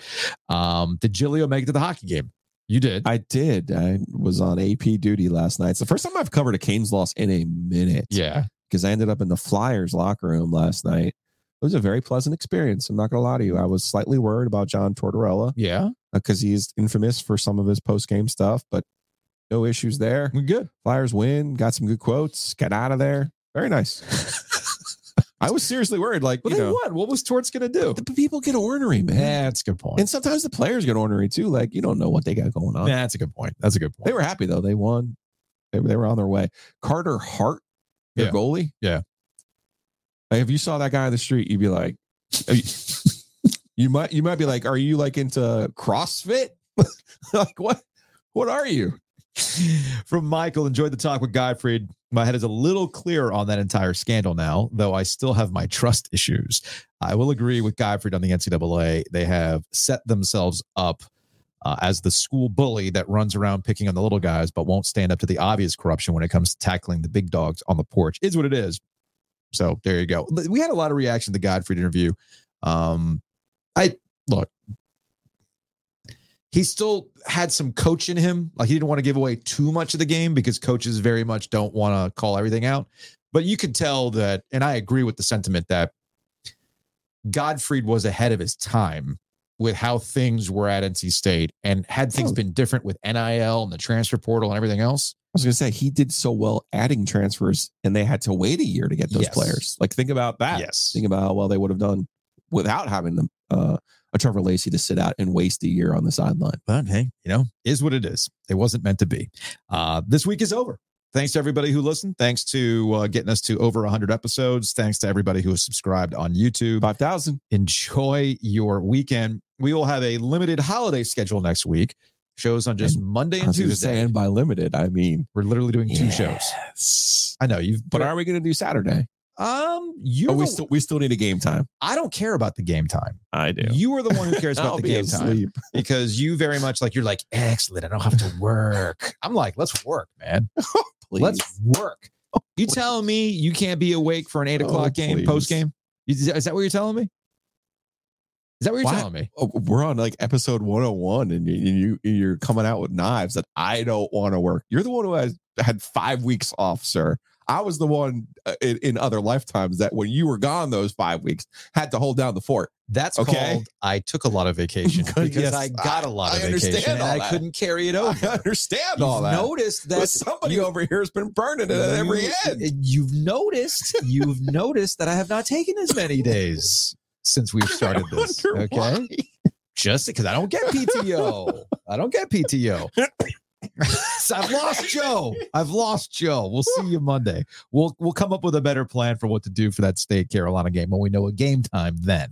Um, did Gillio make it to the hockey game? You did. I did. I was on A P duty last night. It's the first time I've covered a Canes loss in a minute. Yeah. Because I ended up in the Flyers locker room last night. It was a very pleasant experience. I'm not going to lie to you. I was slightly worried about John Tortorella. Yeah. Because he's infamous for some of his post-game stuff, but no issues there. We're good. Flyers win. Got some good quotes. Got out of there. Very nice. I was seriously worried. Like, but you know, what? What was Torts going to do? The people get ornery, man. Yeah, that's a good point. And sometimes the players get ornery too. Like, you don't know what they got going on. Yeah, that's a good point. That's a good point. They were happy though. They won. They, they were on their way. Carter Hart, their yeah. goalie. Yeah. Like, if you saw that guy on the street, you'd be like, you, you might, you might be like, are you like into CrossFit? Like what? What are you? From Michael, enjoyed the talk with Gottfried. My head is a little clearer on that entire scandal now, though I still have my trust issues. I will agree with Gottfried on the N C double A. They have set themselves up uh, as the school bully that runs around picking on the little guys, but won't stand up to the obvious corruption when it comes to tackling the big dogs on the porch. Is what it is. So there you go. We had a lot of reaction to the Gottfried interview. Um, I look. He still had some coach in him. Like, he didn't want to give away too much of the game because coaches very much don't want to call everything out. But you could tell that, and I agree with the sentiment that Gottfried was ahead of his time with how things were at N C State, and had things been different with N I L and the transfer portal and everything else. I was going to say, he did so well adding transfers, and they had to wait a year to get those yes. players. Like, think about that. Yes. Think about how well they would have done without having them. Uh, a Trevor Lacey to sit out and waste a year on the sideline. But hey, you know, is what it is. It wasn't meant to be. Uh, this week is over. Thanks to everybody who listened. Thanks to uh, getting us to over one hundred episodes. Thanks to everybody who has subscribed on YouTube. five thousand. Enjoy your weekend. We will have a limited holiday schedule next week. Shows on just and Monday and Tuesday. And by limited, I mean, we're literally doing yes. two shows. I know you've, but are we going to do Saturday? Um, you. Oh, we still we still need a game time. I don't care about the game time. I do. You are the one who cares about the game asleep. time because you very much like you're like excellent. I don't have to work. I'm like, let's work, man. Oh, let's work. Oh, you telling me you can't be awake for an eight o'clock oh, game post game? Is, is that what you're telling me? Is that what you're Why? telling me? Oh, we're on like episode one oh one, and you, you you're coming out with knives that I don't want to work. You're the one who has had five weeks off, sir. I was the one in, in other lifetimes that when you were gone those five weeks had to hold down the fort. That's okay? Called I took a lot of vacation because yes, I got I, a lot of I vacation and I that. couldn't carry it over. I understand you've all that. Noticed that but somebody you, over here has been burning it at every you, end. You've noticed. You've noticed that I have not taken as many days since we've started this. Okay, why. Just because I don't get P T O. I don't get P T O. So I've lost Joe. I've lost Joe. We'll see you Monday. We'll we'll come up with a better plan for what to do for that State Carolina game when we know a game time then.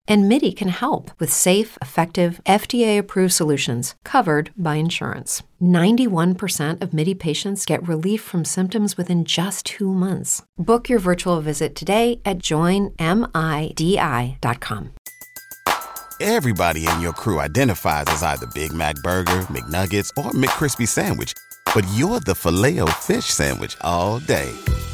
and Midi can help with safe, effective, F D A-approved solutions covered by insurance. ninety-one percent of Midi patients get relief from symptoms within just two months. Book your virtual visit today at join midi dot com. Everybody in your crew identifies as either Big Mac Burger, McNuggets, or McCrispy Sandwich, but you're the Filet-O-Fish Sandwich all day.